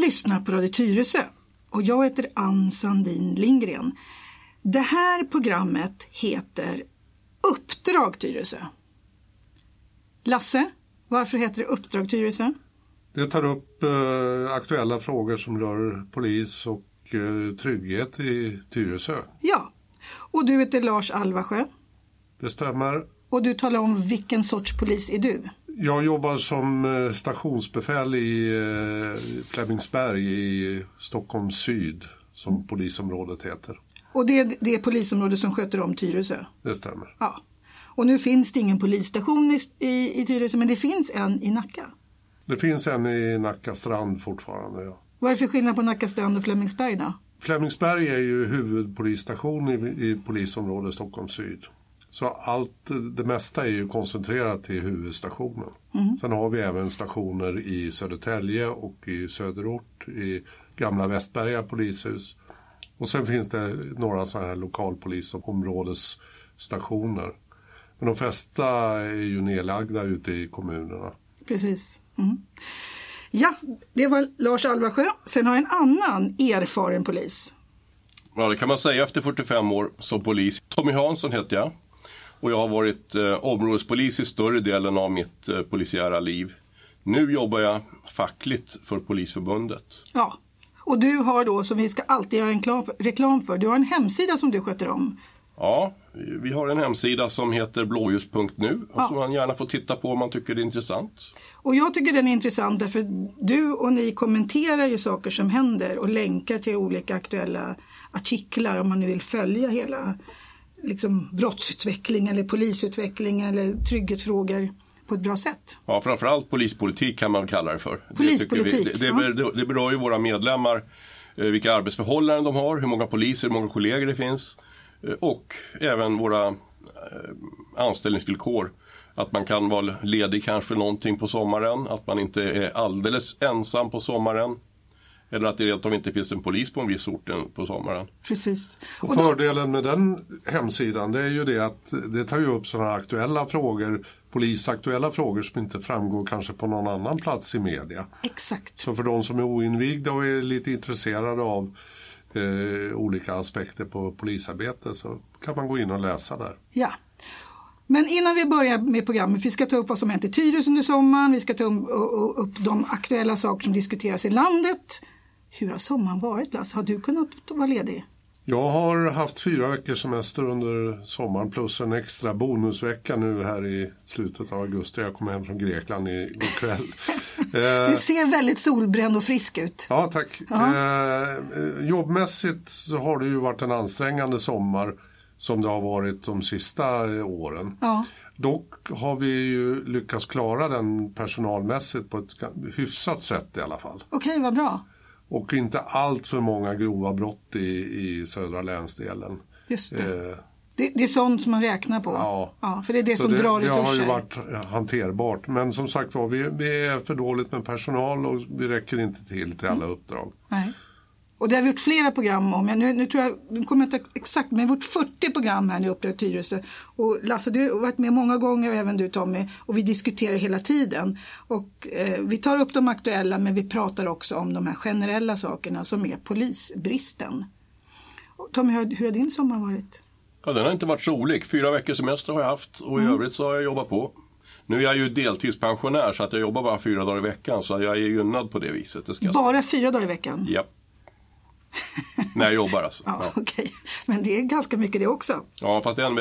Ni lyssnar på Radio Tyresö och jag heter Ann Sandin Lindgren. Det här programmet heter Uppdrag Tyresö. Lasse, varför heter det Uppdrag Tyresö? Det tar upp aktuella frågor som rör polis och trygghet i Tyresö. Ja, och du heter Lars Alvarsjö. Det stämmer. Och du talar om vilken sorts polis är du? Jag jobbar som stationsbefäl i Flemingsberg i Stockholm syd, som polisområdet heter. Och det är det polisområde som sköter om Tyresö? Det stämmer. Ja. Och nu finns det ingen polisstation i Tyresö, men det finns en i Nacka? Det finns en i Nacka strand fortfarande, ja. Vad är det för skillnad på Nacka strand och Flemingsberg då? Flemingsberg är ju huvudpolisstation i polisområdet Stockholm syd. Så det mesta är ju koncentrerat till huvudstationen. Mm. Sen har vi även stationer i Södertälje och i Söderort, i gamla Västberga polishus. Och sen finns det några sådana här lokalpolisområdesstationer. Men de flesta är ju nedlagda ute i kommunerna. Precis. Mm. Ja, det var Lars Alvarsjö. Sen har en annan erfaren polis. Ja, det kan man säga efter 45 år som polis. Tommy Hansson heter jag. Och jag har varit områdespolis i större delen av mitt polisiära liv. Nu jobbar jag fackligt för Polisförbundet. Ja, och du har då, som vi ska alltid göra en reklam för, du har en hemsida som du sköter om. Ja, vi har en hemsida som heter blåljus.nu och som man gärna får titta på om man tycker det är intressant. Och jag tycker den är intressant därför du och ni kommenterar ju saker som händer och länkar till olika aktuella artiklar om man nu vill följa hela liksom brottsutveckling eller polisutveckling eller trygghetsfrågor på ett bra sätt. Ja, framförallt polispolitik kan man kalla det för. Polispolitik, det berör ju våra medlemmar, vilka arbetsförhållanden de har, hur många poliser, hur många kollegor det finns och även våra anställningsvillkor. Att man kan vara ledig kanske någonting på sommaren, att man inte är alldeles ensam på sommaren. Eller att det rent om inte finns en polis på en viss ort på sommaren. Precis. Och fördelen med den hemsidan det är ju det att det tar ju upp sådana aktuella frågor, polisaktuella frågor som inte framgår kanske på någon annan plats i media. Exakt. Så för de som är oinvigda och är lite intresserade av olika aspekter på polisarbete så kan man gå in och läsa där. Ja. Men innan vi börjar med programmet, vi ska ta upp vad som hänt i Tyresö under sommaren, vi ska ta upp de aktuella saker som diskuteras i landet. Hur har sommaren varit, Lasse? Har du kunnat vara ledig? Jag har haft 4 veckors semester under sommaren plus en extra bonusvecka nu här i slutet av augusti. Jag kom hem från Grekland igår kväll. Du ser väldigt solbränd och frisk ut. Ja, tack. Jobbmässigt så har det ju varit en ansträngande sommar. Som det har varit de sista åren. Ja. Dock har vi ju lyckats klara den personalmässigt på ett hyfsat sätt i alla fall. Okej, vad bra. Och inte allt för många grova brott i södra länsdelen. Just det. Det är sånt som man räknar på. Ja. Ja, för det är det så som drar resurser. Det har ju varit hanterbart. Men som sagt var, vi är för dåligt med personal och vi räcker inte till alla uppdrag. Nej. Och det har vi gjort flera program om. Nu tror jag, nu kommer jag inte exakt, men vi har gjort 40 program här nu i Uppdrag Tyresö. Och Lasse, du har varit med många gånger och även du Tommy. Och vi diskuterar hela tiden. Och vi tar upp de aktuella men vi pratar också om de här generella sakerna som är polisbristen. Och Tommy, hur har din sommar varit? Ja, den har inte varit rolig. 4 veckors semester har jag haft och i övrigt så har jag jobbat på. Nu är jag ju deltidspensionär så att jag jobbar bara 4 dagar i veckan så jag är gynnad på det viset. Det ska bara 4 dagar i veckan? Ja. När jag jobbar alltså. Ja. Okay. Men det är ganska mycket det också. Ja, fast en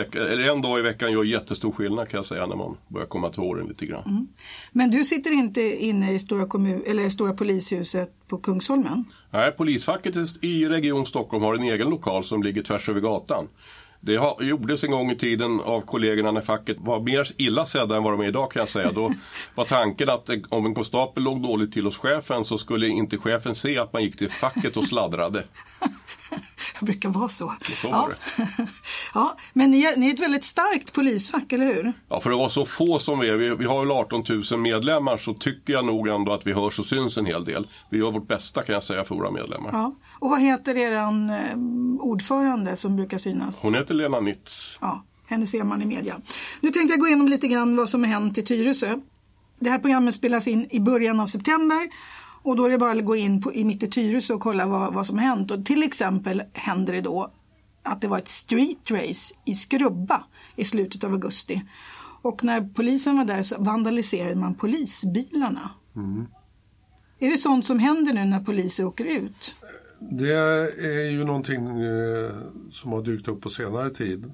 dag i veckan gör jättestor skillnad kan jag säga när man börjar komma till åren lite grann. Mm. Men du sitter inte inne i stora polishuset på Kungsholmen? Nej, polisfacket i Region Stockholm har en egen lokal som ligger tvärs över gatan. Det gjordes en gång i tiden av kollegorna när facket var mer illa sedda än vad de är idag kan jag säga. Då var tanken att om en konstapel låg dåligt till hos chefen så skulle inte chefen se att man gick till facket och sladdrade. Det brukar vara så. Så var det. Ja, men ni är ett väldigt starkt polisfack, eller hur? Ja, för det var så få som vi är. Vi har ju 18 000 medlemmar så tycker jag nog ändå att vi hörs och syns en hel del. Vi gör vårt bästa kan jag säga för våra medlemmar. Ja. Och vad heter eran ordförande som brukar synas? Hon heter Lena Nitz. Ja, henne ser man i media. Nu tänkte jag gå igenom lite grann vad som har hänt i Tyresö. Det här programmet spelas in i början av september. Och då är det bara att gå in i Mitt i Tyresö och kolla vad som hänt. Och till exempel händer det då att det var ett street race i Skrubba i slutet av augusti. Och när polisen var där så vandaliserade man polisbilarna. Mm. Är det sånt som händer nu när poliser åker ut? Det är ju någonting som har dykt upp på senare tid.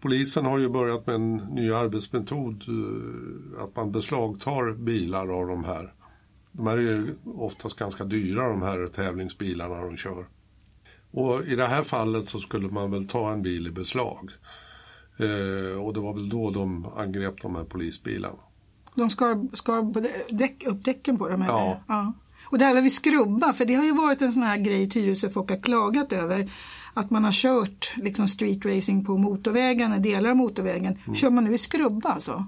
Polisen har ju börjat med en ny arbetsmetod, att man beslagtar bilar av de här. De här är ju oftast ganska dyra, de här tävlingsbilarna de kör. Och i det här fallet så skulle man väl ta en bil i beslag. Och det var väl då de angrep de här polisbilarna. De skar upp däcken på dem? Eller? Ja. Ja. Och det här var vi Skrubba, för det har ju varit en sån här grej i Tyresö folk har klagat över. Att man har kört liksom street racing på motorvägen, delar av motorvägen. Mm. Kör man nu i Skrubba alltså?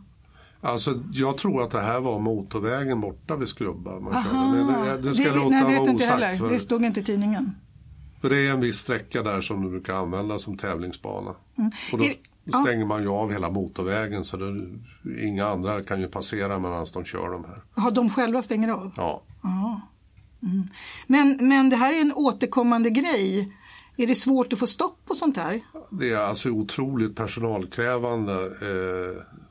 Alltså jag tror att det här var motorvägen borta vid Skrubba. Man körde. Men det ska låta vara osagt. Det stod inte i tidningen. För det är en viss sträcka där som du brukar använda som tävlingsbana. Mm. Och då stänger man ju av hela motorvägen så det, inga andra kan ju passera medan de kör de här. Ja, de själva stänger av? Ja. Mm. Men det här är en återkommande grej. Är det svårt att få stopp på sånt här? Det är alltså otroligt personalkrävande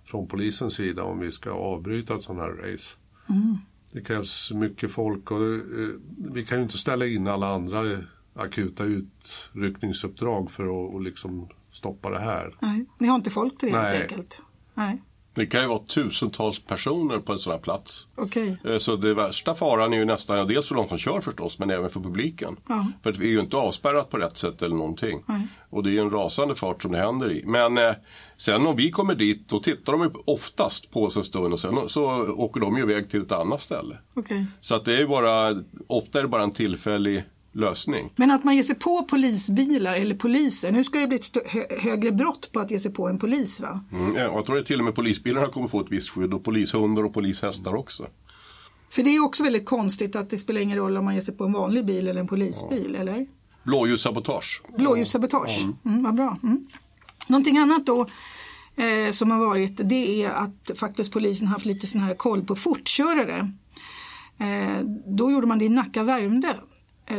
från polisens sida om vi ska avbryta ett sånt här race. Mm. Det krävs mycket folk och vi kan ju inte ställa in alla andra akuta utryckningsuppdrag för att liksom stoppa det här. Nej, ni har inte folk till det helt enkelt. Nej. Det kan ju vara tusentals personer på en sån här plats. Okay. Så det värsta faran är ju nästan, dels för de som kör förstås, men även för publiken. Ja. För att vi är ju inte avspärrat på rätt sätt eller någonting. Nej. Och det är ju en rasande fart som det händer i. Men sen om vi kommer dit, då tittar de ju oftast på oss en stund och sen så åker de ju iväg till ett annat ställe. Okay. Så att det är ju bara, ofta är det bara en tillfällig lösning. Men att man ger sig på polisbilar eller poliser, nu ska det bli ett högre brott på att ge sig på en polis, va? Mm, jag tror att till och med polisbilarna kommer få ett visst skydd och polishundar och polishästar också. För det är också väldigt konstigt att det spelar ingen roll om man ger sig på en vanlig bil eller en polisbil, eller? Blåljussabotage. Blåljussabotage, vad bra. Mm. Någonting annat då som har varit, det är att faktiskt polisen haft lite sån här koll på fortkörare. Då gjorde man det i Nacka-Värmdö.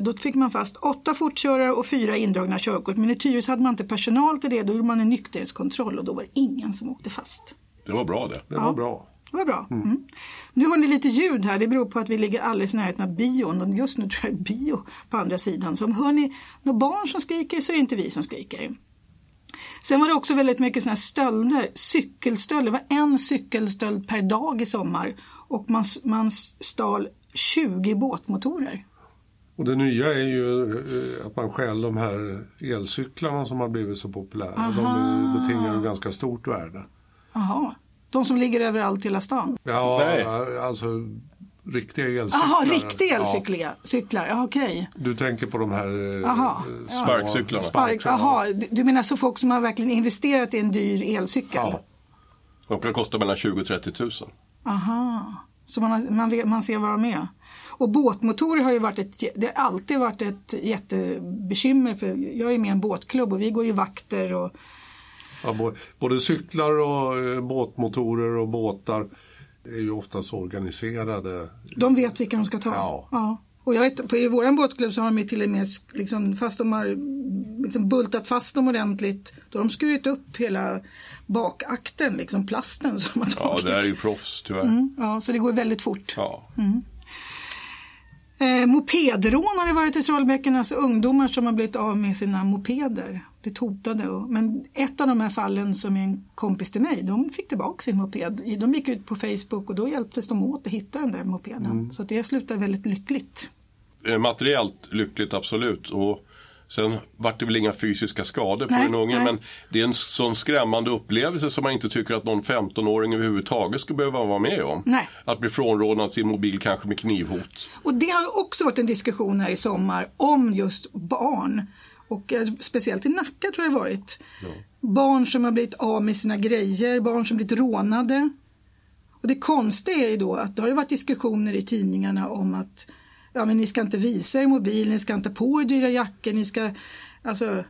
Då fick man fast 8 fortkörare och 4 indragna körkort. Men i Tyresö hade man inte personal till det. Då gjorde man en nykterhetskontroll och då var det ingen som åkte fast. Det var bra det. Det var bra. Mm. Mm. Nu har ni lite ljud här. Det beror på att vi ligger alldeles i närheten av bion. Och just nu tror jag det är bio på andra sidan. Så om hör ni några barn som skriker så är det inte vi som skriker. Sen var det också väldigt mycket såna här stölder. Cykelstölder. Det var en cykelstöld per dag i sommar. Och man stal 20 båtmotorer. Och det nya är ju att man stjäl de här elcyklarna som har blivit så populära. De betingar ju ganska stort värde. Aha. De som ligger överallt i hela stan? Ja, nej. Alltså riktiga elcyklar. Jaha, riktiga elcyklar. Ja. Okej. Okay. Du tänker på de här sparkcyklarna. Jaha, du menar så folk som har verkligen investerat i en dyr elcykel? Ja. De kan kosta mellan 20 och 30 000. Aha. Så man ser vad de är. Och båtmotorer har ju varit alltid varit ett jättebekymmer. För jag är med i en båtklubb och vi går ju vakter. Och... Ja, både cyklar och båtmotorer och båtar är ju oftast organiserade. De vet vilka de ska ta. Ja. Ja. Och jag vet, i vår båtklubb så har de ju till och med, liksom, fast de har liksom bultat fast dem ordentligt, då har de skurit upp hela bakakten, liksom plasten som man tagit. Ja, det är ju proffs tyvärr. Mm, ja, så det går väldigt fort. Ja. Mm. Mopedrån har det varit i Trollbäcken, alltså ungdomar som har blivit av med sina mopeder. Det hotade. Men ett av de här fallen som är en kompis till mig, de fick tillbaka sin moped. De gick ut på Facebook och då hjälptes de åt att hitta den där mopeden. Mm. Så att det slutade väldigt lyckligt. Materiellt lyckligt, absolut. Och sen var det väl inga fysiska skador på den ungen, men det är en sån skrämmande upplevelse som man inte tycker att någon 15-åring överhuvudtaget ska behöva vara med om. Nej. Att bli frånrådnad sin mobil kanske med knivhot. Och det har ju också varit en diskussion här i sommar om just barn. Och speciellt i Nacka tror jag det varit. Ja. Barn som har blivit av med sina grejer, barn som blivit rånade. Och det konstiga är ju då att det har varit diskussioner i tidningarna om att ja, men ni ska inte visa er mobil, ni ska inte på er dyra jackor, ni ska, alltså,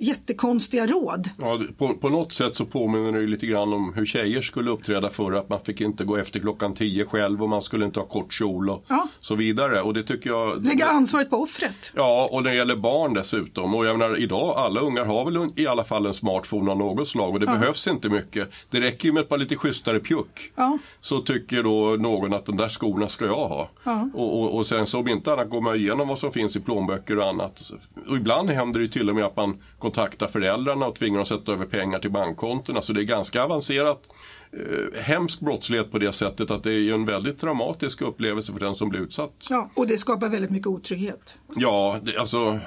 jättekonstiga råd. Ja, på något sätt så påminner det ju lite grann om hur tjejer skulle uppträda förr, att man fick inte gå efter klockan 10 själv och man skulle inte ha kort kjol och så vidare. Och det tycker jag... Lägga ansvaret på offret. Ja, och det gäller barn dessutom. Och jag menar, idag, alla ungar har väl i alla fall en smartphone av något slag och det behövs inte mycket. Det räcker ju med ett par lite schysstare pjuck. Ja. Så tycker då någon att den där skorna ska jag ha. Ja. Och sen så om inte annat går man igenom vad som finns i plånböcker och annat. Och ibland händer det ju till och med att man kontaktar föräldrarna och tvingar dem att sätta över pengar till bankkontorna. Så det är ganska avancerat, hemsk brottslighet på det sättet att det är en väldigt traumatisk upplevelse för den som blir utsatt. Ja, och det skapar väldigt mycket otrygghet. Ja, alltså...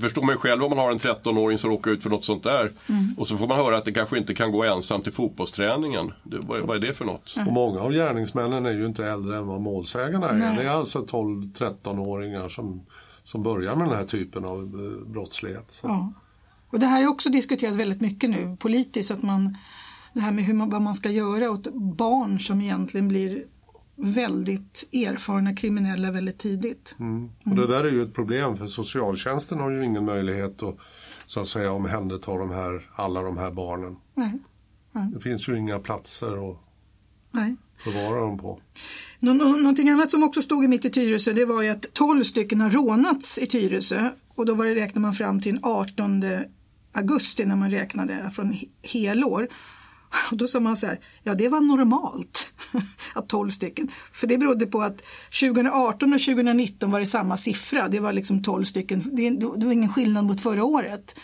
förstår man ju själv om man har en 13-åring som råkar ut för något sånt där. Mm. Och så får man höra att det kanske inte kan gå ensam till fotbollsträningen. Vad är det för något? Mm. Och många av gärningsmännen är ju inte äldre än vad målsägarna är. Nej. Det är alltså 12-13-åringar som börjar med den här typen av brottslighet. Så. Ja. Och det här är också diskuteras väldigt mycket nu politiskt. Att man, det här med vad man ska göra åt barn som egentligen blir... väldigt erfarna kriminella väldigt tidigt. Mm. Och det där är ju ett problem för socialtjänsten har ju ingen möjlighet att så att säga omhänderta alla de här barnen. Nej. Nej. Det finns ju inga platser att förvara dem på. Någonting annat som också stod i mitt i Tyresö, det var ju att 12 stycken har rånats i Tyresö och då räknade man fram till den 18 augusti när man räknade från helår. Och då sa man så här, det var normalt att 12 stycken. För det berodde på att 2018 och 2019 var det samma siffra. Det var liksom 12 stycken. Det var ingen skillnad mot förra året.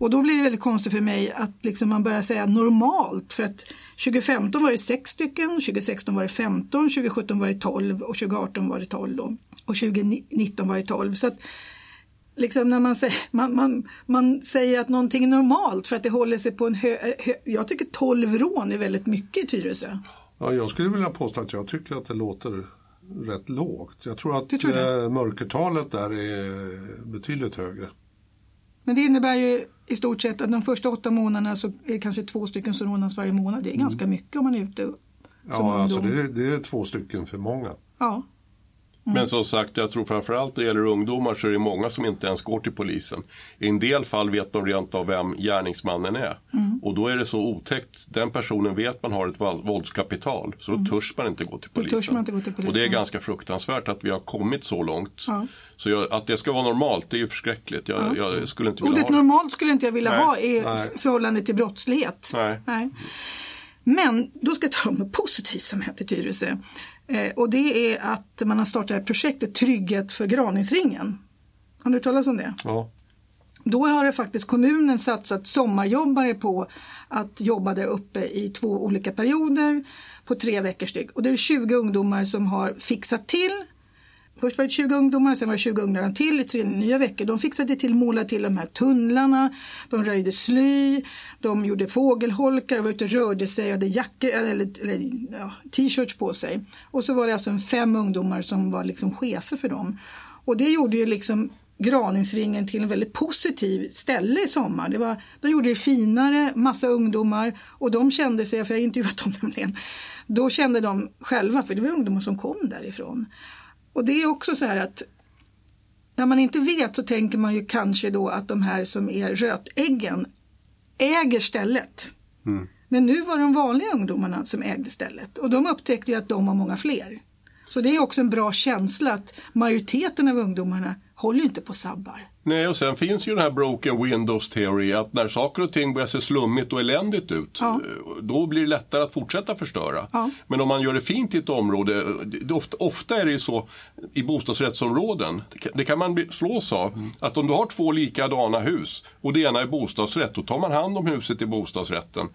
Och då blir det väldigt konstigt för mig att liksom man börjar säga normalt. För att 2015 var det 6 stycken, 2016 var det 15, 2017 var det 12 och 2018 var det 12 då. Och 2019 var det 12. Så att liksom när man säger att någonting är normalt för att det håller sig på en jag tycker 12 rån är väldigt mycket i Tyresö. Ja, jag skulle vilja påstå att jag tycker att det låter rätt lågt. Jag tror att mörkertalet där är betydligt högre. Men det innebär ju i stort sett att de första 8 månaderna så är det kanske 2 stycken som rånas varje månad. Det är ganska mycket om man är ute. Ja, alltså det är 2 stycken för många. Ja. Mm. Men som sagt, jag tror framförallt när det gäller ungdomar så är det många som inte ens går till polisen. I en del fall vet de rent av vem gärningsmannen är. Mm. Och då är det så otäckt. Den personen vet man har ett våldskapital. Så då törs man inte gå till polisen. Och det är ganska fruktansvärt att vi har kommit så långt. Ja. Så att det ska vara normalt, det är ju förskräckligt. Jag skulle inte vilja ha det. Ordet normalt skulle inte jag vilja ha i förhållande till brottslighet. Nej. Men då ska jag ta om något positivt som heter Tyresö. Och det är att man har startat projektet Trygghet för Graningsringen. Har du talat om det? Ja. Då har det faktiskt kommunen satsat sommarjobbare på att jobba där uppe i 2 olika perioder på 3 veckor styck. Och det är 20 ungdomar som har fixat till. Först var det 20 ungdomar, sen var det 20 ungdomar till i 3 nya veckor. De fixade till, målade till de här tunnlarna, de röjde sly, de gjorde fågelholkar, de var ute och rörde sig, hade jackor, eller t-shirts på sig. Och så var det alltså 5 ungdomar som var liksom chefer för dem. Och det gjorde ju liksom Graningsringen till en väldigt positiv ställe i sommar. De gjorde det finare, massa ungdomar och de kände sig, för jag har intervjuat dem nämligen, då kände de själva, för det var ungdomar som kom därifrån. Och det är också så här att när man inte vet så tänker man ju kanske då att de här som är rötäggen äger stället. Mm. Men nu var de vanliga ungdomarna som ägde stället. Och de upptäckte ju att de var många fler. Så det är också en bra känsla att majoriteten av ungdomarna håller ju inte på sabbar. Nej, och sen finns ju den här broken windows theory att när saker och ting börjar se slummigt och eländigt ut, då blir det lättare att fortsätta förstöra. Ja. Men om man gör det fint i ett område, ofta är det ju så i bostadsrättsområden, det kan man slås av, att om du har 2 likadana hus och det ena är bostadsrätt, då tar man hand om huset i bostadsrätten.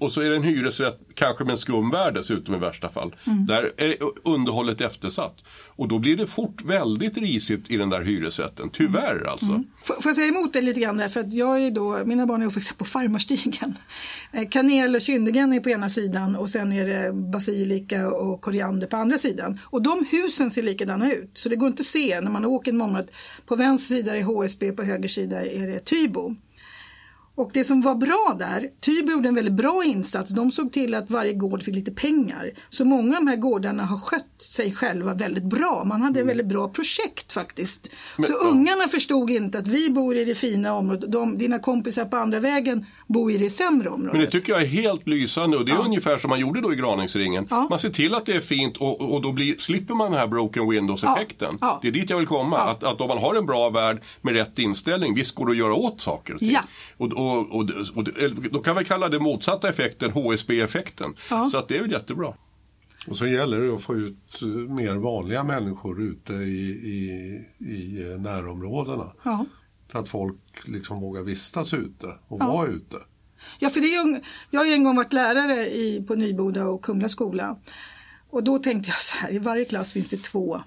Och så är det en hyresrätt, kanske med en skumvärde utom i värsta fall. Mm. Där är underhållet eftersatt. Och då blir det fort väldigt risigt i den där hyresrätten, tyvärr alltså. Mm. Får jag säga emot det lite grann där, för att mina barn är uppväxta på Farmarstigen. Kanel och kyndegen är på ena sidan och sen är det basilika och koriander på andra sidan. Och de husen ser likadana ut, så det går inte att se när man åker en månad. På vänster sida är HSB, på höger sida är det Tybo. Och det som var bra där, Tybo gjorde en väldigt bra insats. De såg till att varje gård fick lite pengar. Så många av de här gårdarna har skött sig själva väldigt bra. Man hade ett väldigt bra projekt faktiskt. Men, så ungarna förstod inte att vi bor i det fina området. Dina kompisar på andra vägen bor i det sämre området. Men det tycker jag är helt lysande. Och det är ungefär som man gjorde då i Graningsringen. Ja. Man ser till att det är fint och då slipper man den här broken windows-effekten. Ja. Ja. Det är dit jag vill komma. Ja. Att om man har en bra värld med rätt inställning, visst går det att göra åt saker och ting. Ja. Och då kan vi kalla det motsatta effekten HSB-effekten. Ja. Så att det är ju jättebra. Och så gäller det att få ut mer vanliga människor ute i närområdena. Ja. Så att folk liksom vågar vistas ute och vara ute. Ja, för jag har en gång varit lärare på Nyboda och Kumla skola. Och då tänkte jag så här, i varje klass finns det två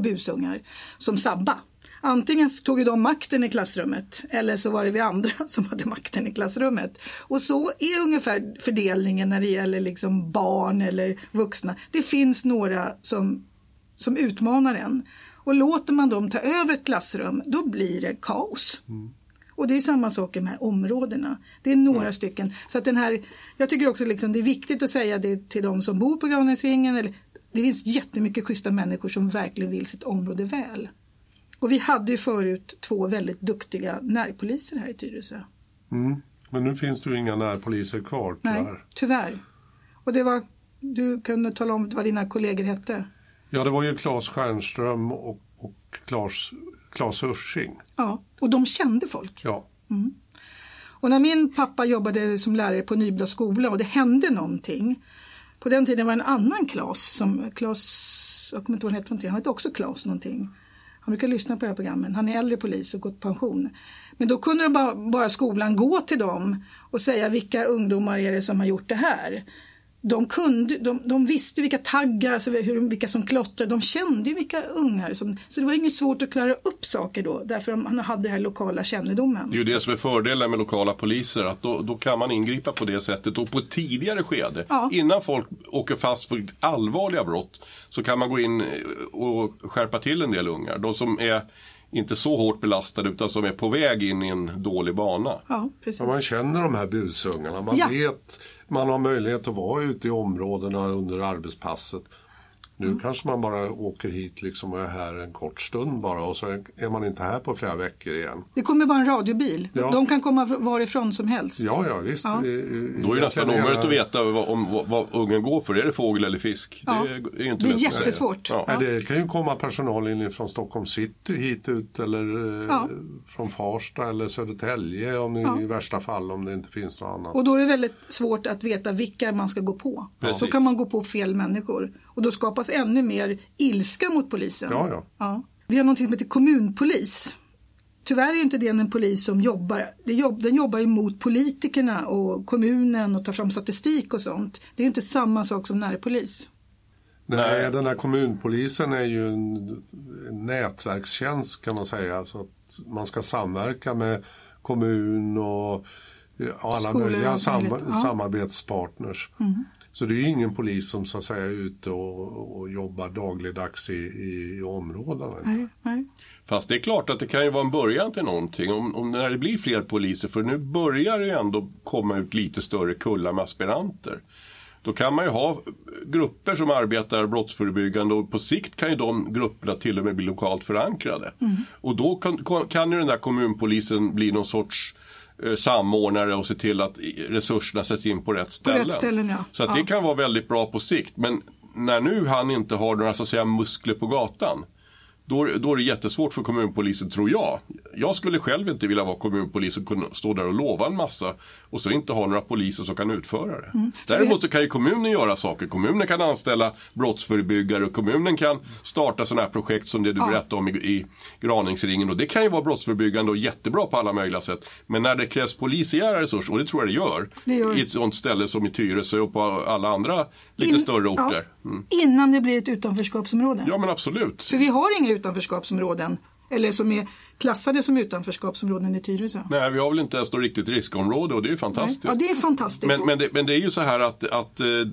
busungar som sabba. Antingen tog de makten i klassrummet eller så var det vi andra som hade makten i klassrummet. Och så är ungefär fördelningen när det gäller liksom barn eller vuxna. Det finns några som utmanar en. Och låter man dem ta över ett klassrum, då blir det kaos. Mm. Och det är samma sak med de här områdena. Det är några stycken. Så att jag tycker också liksom det är viktigt att säga det till de som bor på Graningsringen. Eller, det finns jättemycket schyssta människor som verkligen vill sitt område väl. Och vi hade ju förut 2 väldigt duktiga närpoliser här i Tyresö. Mm. Men nu finns det ju inga närpoliser kvar. Tyvärr. Nej, tyvärr. Och du kunde tala om vad dina kollegor hette. Ja, det var ju Claes Stjernström och Claes Hörsing. Ja, och de kände folk. Ja. Mm. Och när min pappa jobbade som lärare på Nyblad skola och det hände någonting. På den tiden var en annan Claes, jag kommer inte ihåg vad han hette också Claes någonting. Han brukar lyssna på det här programmen. Han är äldre polis och gått pension. Men då kunde de bara skolan gå till dem och säga vilka ungdomar är det som har gjort det här. De visste vilka taggar, alltså vilka som klottrar. De kände vilka ungar. Så det var inget svårt att klara upp saker då. Därför han hade den här lokala kännedomen. Det är ju det som är fördelen med lokala poliser. Att då kan man ingripa på det sättet. Och på ett tidigare skede, innan folk åker fast för allvarliga brott. Så kan man gå in och skärpa till en del ungar. De som är inte så hårt belastade utan som är på väg in i en dålig bana. Ja, precis. Ja, man känner de här busungarna. Man vet... Man har möjlighet att vara ute i områdena under arbetspasset. Nu kanske man bara åker hit liksom och är här en kort stund bara. Och så är man inte här på flera veckor igen. Det kommer bara en radiobil. Ja. De kan komma varifrån som helst. Ja visst. Ja. Då är det nästan omöjligt att veta vad ungen går för. Är det fågel eller fisk? Ja. Det är inte jättesvårt. Ja. Ja. Det kan ju komma personal in från Stockholm City hit ut. Eller från Farsta eller Södertälje i värsta fall om det inte finns något annat. Och då är det väldigt svårt att veta vilka man ska gå på. Ja. Så kan man gå på fel människor. Och då skapas ännu mer ilska mot polisen. Ja. Vi har något som heter kommunpolis. Tyvärr är inte det en polis som jobbar. Den jobbar emot politikerna och kommunen och tar fram statistik och sånt. Det är inte samma sak som närpolis. Nej, den här kommunpolisen är ju en nätverkstjänst kan man säga. Så att man ska samverka med kommun och alla skolor, möjliga samarbetspartners. Mm. Så det är ju ingen polis som så att säga är ute och jobbar dagligdags i områdena. Nej. Fast det är klart att det kan ju vara en början till någonting. Om när det blir fler poliser, för nu börjar det ändå komma ut lite större kullar med aspiranter. Då kan man ju ha grupper som arbetar brottsförebyggande och på sikt kan ju de grupperna till och med bli lokalt förankrade. Mm. Och då kan ju den där kommunpolisen bli någon sorts samordnare och se till att resurserna sätts in på rätt ställen. Så att det kan vara väldigt bra på sikt. Men när nu han inte har några så att säga muskler på gatan, då är det jättesvårt för kommunpolisen tror jag. Jag skulle själv inte vilja vara kommunpolis och kunna stå där och lova en massa och så inte ha några poliser som kan utföra det. Mm. Däremot så kan ju kommunen göra saker. Kommunen kan anställa brottsförebyggare och kommunen kan starta sådana här projekt som det du berättade om i Graningsringen. Och det kan ju vara brottsförebyggande och jättebra på alla möjliga sätt. Men när det krävs polisiära resurser, och det tror jag det gör i ett sånt ställe som i Tyresö och på alla andra lite större orter. Innan det blir ett utanförskapsområde. Ja men absolut. För vi har inga utanförskapsområden. eller som är klassade som utanförskapsområden i Tyresö. Nej, vi har väl inte ens något riktigt riskområde, och det är ju fantastiskt. Nej. Ja, det är fantastiskt. Men det är ju så här att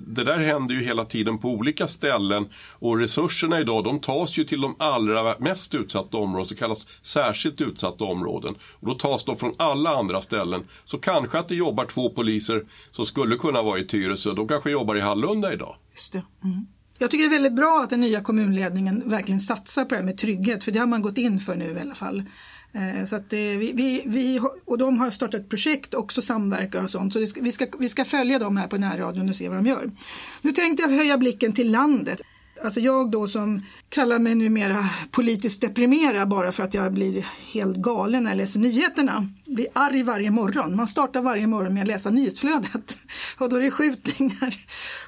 det där händer ju hela tiden på olika ställen, och resurserna idag, de tas ju till de allra mest utsatta områden, så kallas särskilt utsatta områden. Och då tas de från alla andra ställen. Så kanske att det jobbar 2 poliser som skulle kunna vara i Tyresö, de kanske jobbar i Hallunda idag. Just det. Mm. Jag tycker det är väldigt bra att den nya kommunledningen verkligen satsar på det här med trygghet, för det har man gått in för nu i alla fall. Så att vi och de har startat ett projekt också, samverkar och sånt, så vi ska följa dem här på närradion och se vad de gör. Nu tänkte jag höja blicken till landet. Alltså jag då, som kallar mig numera politiskt deprimerad bara för att jag blir helt galen när jag läser nyheterna. Blir arg varje morgon. Man startar varje morgon med att läsa nyhetsflödet. Och då är det skjutningar.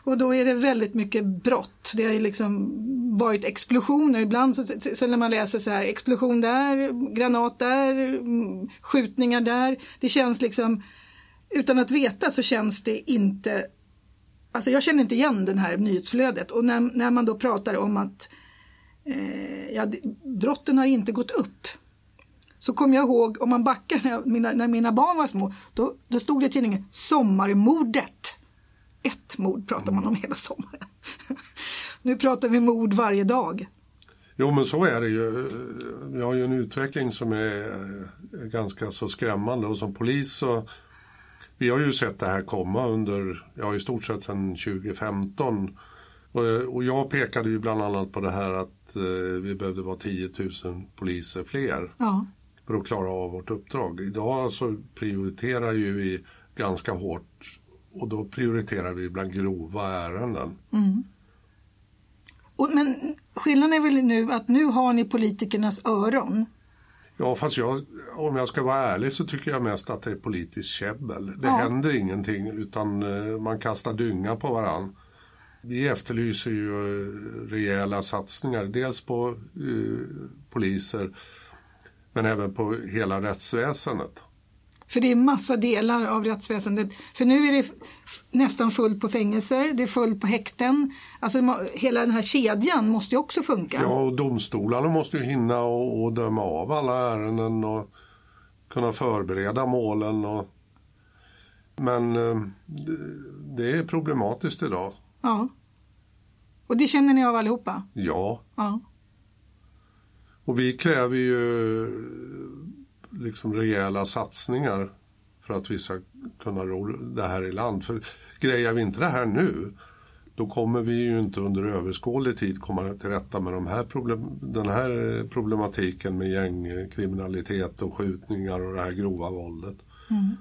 Och då är det väldigt mycket brott. Det har ju liksom varit explosioner. Ibland så när man läser så här, explosion där, granat där, skjutningar där. Det känns liksom, utan att veta så känns det inte... Alltså jag känner inte igen den här nyhetsflödet. Och när man då pratar om att brotten har inte gått upp, så kom jag ihåg, om man backar när mina barn var små, då stod det i tidningen sommarmordet. Ett mord pratar man om hela sommaren. Nu pratar vi mord varje dag. Jo, men så är det ju. Vi har ju en utveckling som är ganska så skrämmande, och som polis så... Vi har ju sett det här komma under, i stort sett sedan 2015. Och jag pekade ju bland annat på det här att vi behövde vara 10 000 poliser fler för att klara av vårt uppdrag. Idag så prioriterar ju vi ganska hårt, och då prioriterar vi bland grova ärenden. Mm. Men skillnaden är väl nu att nu har ni politikernas öron. Ja, fast om jag ska vara ärlig så tycker jag mest att det är politiskt käbbel. Det händer ingenting, utan man kastar dynga på varann. Vi efterlyser ju rejäla satsningar, dels på poliser men även på hela rättsväsendet. För det är massa delar av rättsväsendet. För nu är det nästan fullt på fängelser, det är fullt på häkten. Alltså hela den här kedjan måste ju också funka. Ja, och domstolarna måste ju hinna och döma av alla ärenden och kunna förbereda målen. Men det är problematiskt idag. Ja. Och det känner ni av allihopa? Ja. Och vi kräver ju... liksom rejäla satsningar för att vi ska kunna ro det här i land. För grejar vi inte det här nu, då kommer vi ju inte under överskådlig tid komma till rätta med den här problematiken med gängkriminalitet och skjutningar och det här grova våldet. Mm.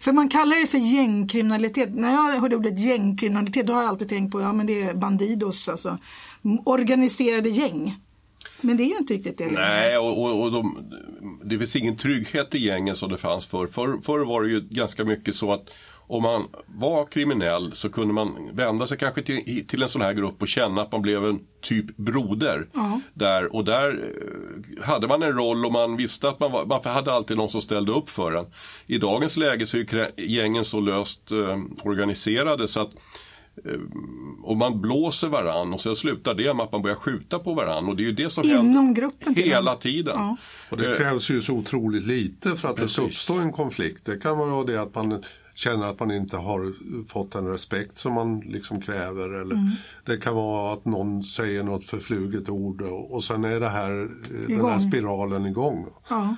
För man kallar det för gängkriminalitet. När jag hörde ordet gängkriminalitet, då har jag alltid tänkt på men det är bandidos, alltså organiserade gäng. Men det är ju inte riktigt det. Nej, och det finns ingen trygghet i gängen som det fanns förr. Förr var det ju ganska mycket så att om man var kriminell så kunde man vända sig kanske till en sån här grupp och känna att man blev en typ broder. Uh-huh. Där hade man en roll, och man visste att man hade alltid någon som ställde upp för en. I dagens läge så är gängen så löst organiserade så att och man blåser varann, och sen slutar det med att man börjar skjuta på varann, och det är ju det som händer hela tiden. Ja. Och det krävs ju så otroligt lite för att det uppstår en konflikt. Det kan vara det att man känner att man inte har fått den respekt som man liksom kräver, eller det kan vara att någon säger något förfluget ord, och sen är den här spiralen igång. Ja.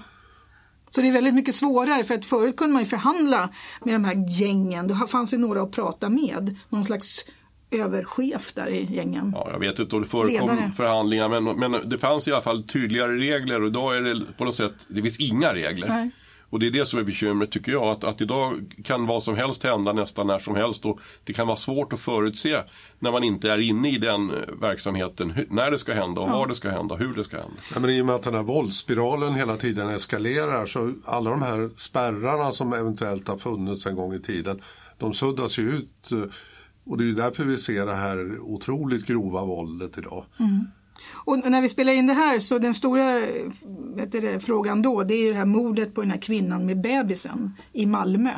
Så det är väldigt mycket svårare, för att förut kunde man ju förhandla med de här gängen. Då fanns ju några att prata med. Någon slags överchef där i gängen. Ja, jag vet inte om det förekom förhandlingar, men det fanns i alla fall tydligare regler, och idag är det på något sätt, det finns inga regler. Nej. Och det är det som är bekymret, tycker jag, att idag kan vad som helst hända nästan när som helst, och det kan vara svårt att förutse när man inte är inne i den verksamheten när det ska hända och var det ska hända, hur det ska hända. Ja, men i och med att den här våldsspiralen hela tiden eskalerar, så alla de här spärrarna som eventuellt har funnits en gång i tiden, de suddas ju ut, och det är ju därför vi ser det här otroligt grova våldet idag. Mm. Och när vi spelar in det här, så den stora frågan då, det är ju det här mordet på den här kvinnan med bebisen i Malmö.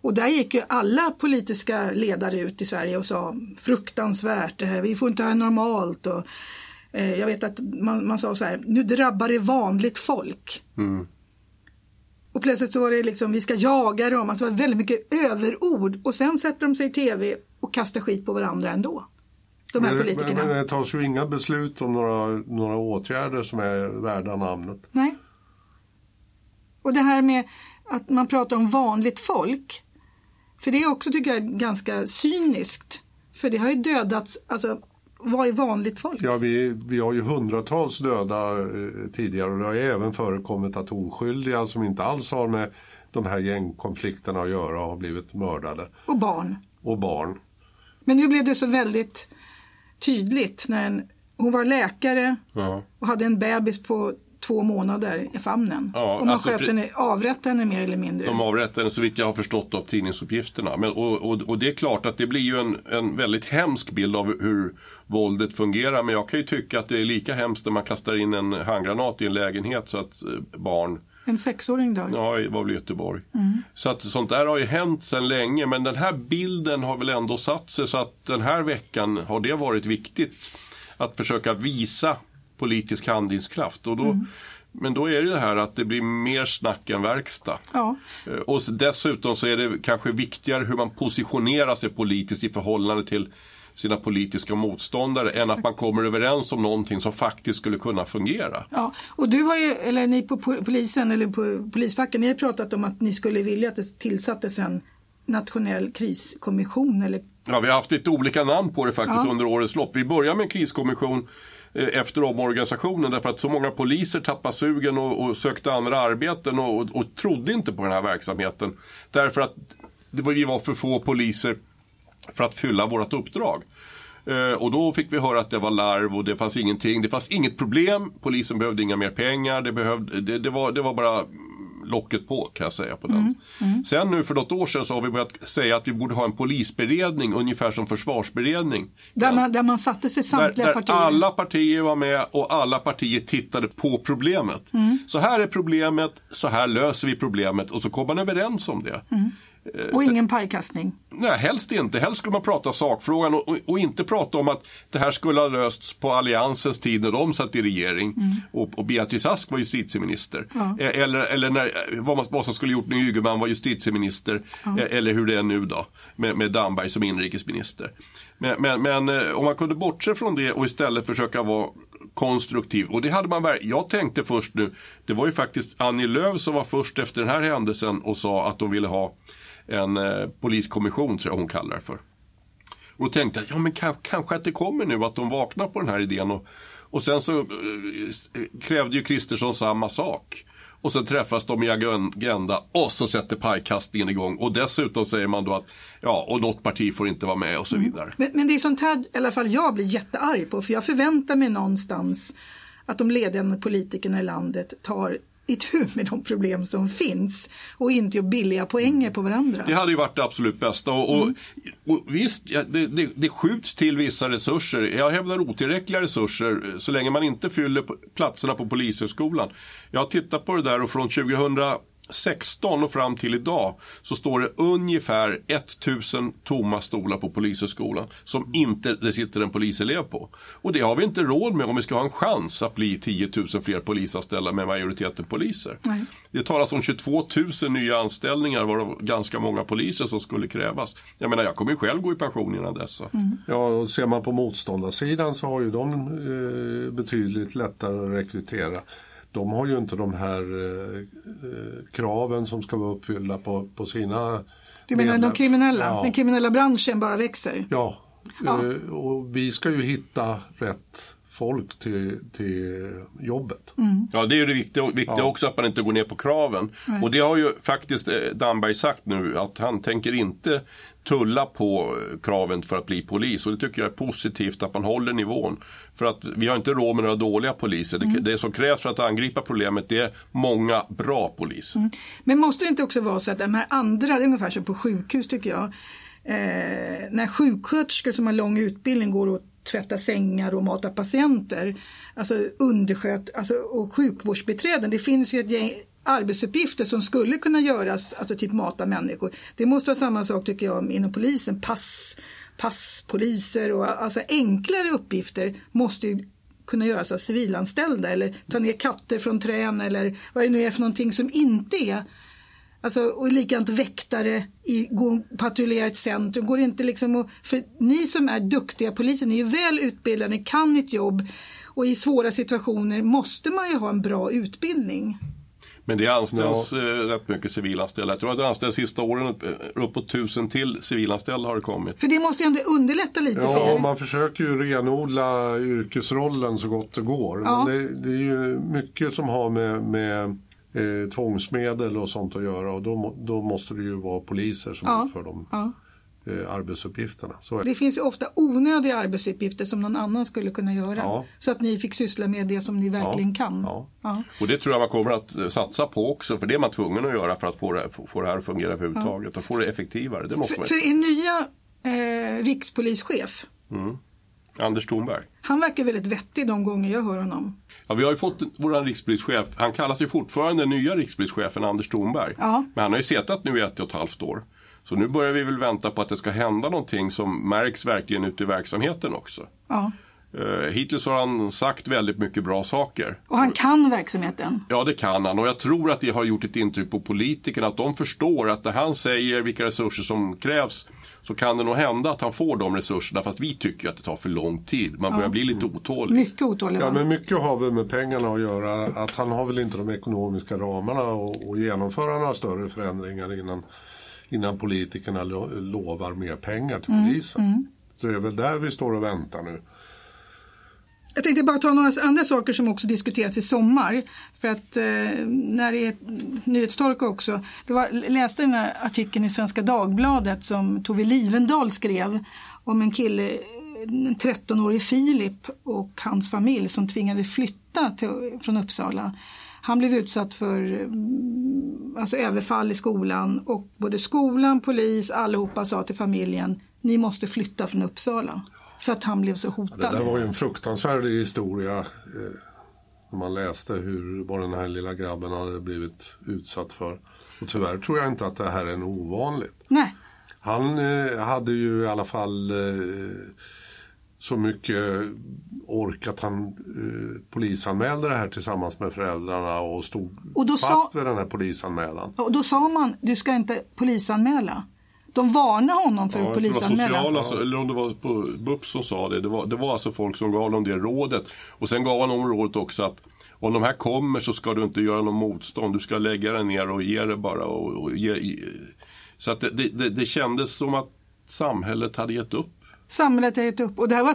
Och där gick ju alla politiska ledare ut i Sverige och sa fruktansvärt det här, vi får inte ha normalt. Och Jag vet att man sa så här, nu drabbar det vanligt folk. Mm. Och plötsligt så var det liksom, vi ska jaga dem. Alltså det var väldigt mycket överord. Och sen sätter de sig i tv och kastar skit på varandra ändå. De här politikerna. Men det tas ju inga beslut om några åtgärder som är värda namnet. Nej. Och det här med att man pratar om vanligt folk. För det är också, tycker jag, ganska cyniskt. För det har ju dödats, alltså vad är vanligt folk? Ja, vi har ju hundratals döda tidigare, och det har ju även förekommit att oskyldiga som inte alls har med de här gängkonflikterna att göra har blivit mördade. Och barn. Men nu blev det så väldigt tydligt när hon var läkare, ja, och hade en bebis på 2 månader i famnen. Ja, och man alltså avrättade henne mer eller mindre. De avrättade henne, så vitt jag har förstått av tidningsuppgifterna. Men, och det är klart att det blir ju en väldigt hemsk bild av hur våldet fungerar. Men jag kan ju tycka att det är lika hemskt när man kastar in en handgranat i en lägenhet så att barn... En 6-åring dör. Ja, det var väl Göteborg. Mm. Så att sånt där har ju hänt sedan länge. Men den här bilden har väl ändå satt sig, så att den här veckan har det varit viktigt att försöka visa politisk handlingskraft. Och då, men då är det här att det blir mer snack än verkstad. Ja. Och dessutom så är det kanske viktigare hur man positionerar sig politiskt i förhållande till sina politiska motståndare, än att man kommer överens om någonting som faktiskt skulle kunna fungera. Ja, och du har ju, eller ni på polisen eller på polisfacken, ni har pratat om att ni skulle vilja att det tillsattes en nationell kriskommission. Eller... Ja, vi har haft lite olika namn på det faktiskt, ja, under årets lopp. Vi börjar med en kriskommission efter omorganisationen, därför att så många poliser tappade sugen och sökte andra arbeten och trodde inte på den här verksamheten. Därför att vi var för få poliser för att fylla vårt uppdrag. Och då fick vi höra att det var larv och det fanns ingenting. Det fanns inget problem. Polisen behövde inga mer pengar. Det var bara locket på, kan jag säga, på den. Sen nu för något år sedan så har vi börjat säga att vi borde ha en polisberedning, ungefär som försvarsberedning. Där man satte sig samtliga partier. Där alla partier var med och alla partier tittade på problemet. Mm. Så här är problemet, så här löser vi problemet, och så kommer man överens om det. Mm. Och ingen pajkastning? Nej, helst inte. Helst skulle man prata sakfrågan och inte prata om att det här skulle ha lösts på alliansens tid när de satt i regering. Mm. Och Beatrice Ask var justitieminister. Ja. Eller när, vad som skulle gjort när Ygeman var justitieminister. Ja. Eller hur det är nu då, med Damberg som inrikesminister. Men om man kunde bortse från det och istället försöka vara konstruktiv. Och det hade man jag tänkte först nu, det var ju faktiskt Annie Lööf som var först efter den här händelsen och sa att de ville ha en poliskommission, tror jag hon kallar det för. Och då tänkte jag, ja men kanske att det kommer nu att de vaknar på den här idén. Och sen så krävde ju Kristersson samma sak. Och sen träffas de i Agenda och så sätter pajkastningen igång. Och dessutom säger man då att ja, och något parti får inte vara med och så vidare. Men det är sånt här, i alla fall jag blir jättearg på. För jag förväntar mig någonstans att de ledande politikerna i landet tar itu med de problem som finns och inte billiga poänger på varandra. Det hade ju varit det absolut bästa. Och visst, det skjuts till vissa resurser. Jag hävdar otillräckliga resurser så länge man inte fyller platserna på polishögskolan. Jag har tittat på det där, och från 2016 och fram till idag så står det ungefär 1000 tomma stolar på polishögskolan som inte det sitter en poliselev på. Och det har vi inte råd med om vi ska ha en chans att bli 10 000 fler polisanställda med majoriteten poliser. Nej. Det talas om 22 000 nya anställningar, varav ganska många poliser som skulle krävas. Jag menar, jag kommer ju själv gå i pension innan dess. Mm. Ja, och ser man på motståndarsidan så har ju de betydligt lättare att rekrytera. De har ju inte de här kraven som ska vara uppfyllda på sina... Du menar de kriminella? Ja. Den kriminella branschen bara växer? Ja, ja. Och vi ska ju hitta rätt folk till jobbet. Mm. Ja, det är ju det viktiga ja, också, att man inte går ner på kraven. Nej. Och det har ju faktiskt Damberg sagt nu, att han tänker inte tulla på kraven för att bli polis. Och det tycker jag är positivt, att man håller nivån. För att vi har inte råd med några dåliga poliser. Det som krävs för att angripa problemet, det är många bra poliser. Mm. Men måste det inte också vara så att de här andra, det är ungefär som på sjukhus, tycker jag. När sjuksköterskor som har lång utbildning går åt tvätta sängar och mata patienter, alltså och sjukvårdsbiträden. Det finns ju ett gäng arbetsuppgifter som skulle kunna göras, alltså typ mata människor. Det måste vara samma sak, tycker jag, inom polisen. Passpoliser och alltså enklare uppgifter måste ju kunna göras av civilanställda, eller ta ner katter från trän, eller vad det nu är för någonting som inte är. Alltså, och likadant väktare patrullerar ett centrum. Går inte liksom och, för ni som är duktiga poliser, ni är väl utbildade, ni kan ett jobb, och i svåra situationer måste man ju ha en bra utbildning. Men det anställs rätt mycket civilanställda. Jag tror att det anställs sista åren uppåt 1000 till civilanställda har det kommit. För det måste ju ändå underlätta lite för er. Man försöker ju renodla yrkesrollen så gott det går. Ja. Men det är ju mycket som har med tvångsmedel och sånt att göra. Och då måste det ju vara poliser som utför dem. Ja. Arbetsuppgifterna. Så det finns ju ofta onödiga arbetsuppgifter som någon annan skulle kunna göra. Ja. Så att ni fick syssla med det som ni verkligen kan. Ja. Ja. Och det tror jag man kommer att satsa på också, för det är man tvungen att göra för att få det här att fungera överhuvudtaget och få det effektivare. Det måste för er nya rikspolischef Anders Thornberg. Han verkar väldigt vettig de gånger jag hör honom. Ja, vi har ju fått vår rikspolischef. Han kallas ju fortfarande nya rikspolischefen Anders Thornberg. Ja. Men han har ju setat nu i 1,5 år. Så nu börjar vi väl vänta på att det ska hända någonting som märks verkligen ute i verksamheten också. Ja. Hittills har han sagt väldigt mycket bra saker. Och han kan verksamheten? Ja, det kan han. Och jag tror att det har gjort ett intryck på politikerna, att de förstår att när han säger vilka resurser som krävs, så kan det nog hända att han får de resurserna, fast vi tycker att det tar för lång tid. Man börjar bli lite otålig. Mycket otålig. Ja, men mycket har väl med pengarna att göra. Att han har väl inte de ekonomiska ramarna och genomföra några större förändringar innan politikerna lovar mer pengar till polisen. Så det är väl där vi står och väntar nu. Jag tänkte bara ta några andra saker som också diskuterats i sommar. För att när det är nyhetstorka också. Jag läste den här artikeln i Svenska Dagbladet som Tove Livendal skrev om en kille, en 13-årig Filip och hans familj som tvingade flytta från Uppsala. Han blev utsatt för överfall i skolan, och både skolan, polis, allihopa sa till familjen: ni måste flytta från Uppsala, för att han blev så hotad. Ja, det där var ju en fruktansvärd historia när man läste hur vad den här lilla grabben hade blivit utsatt för. Och tyvärr tror jag inte att det här är något ovanligt. Nej. Han hade ju i alla fall så mycket ork att han polisanmälde det här tillsammans med föräldrarna och stod fast vid den här polisanmälan. Och då sa man, du ska inte polisanmäla. De varnade honom för polisanmälan. Sociala, eller om det var på BUP som sa det. Det var alltså folk som gav honom det rådet. Och sen gav han honom rådet också att om de här kommer så ska du inte göra någon motstånd. Du ska lägga dig ner och ge det bara. Så att det kändes som att samhället hade gett upp. Samhället har gett upp. Och det här var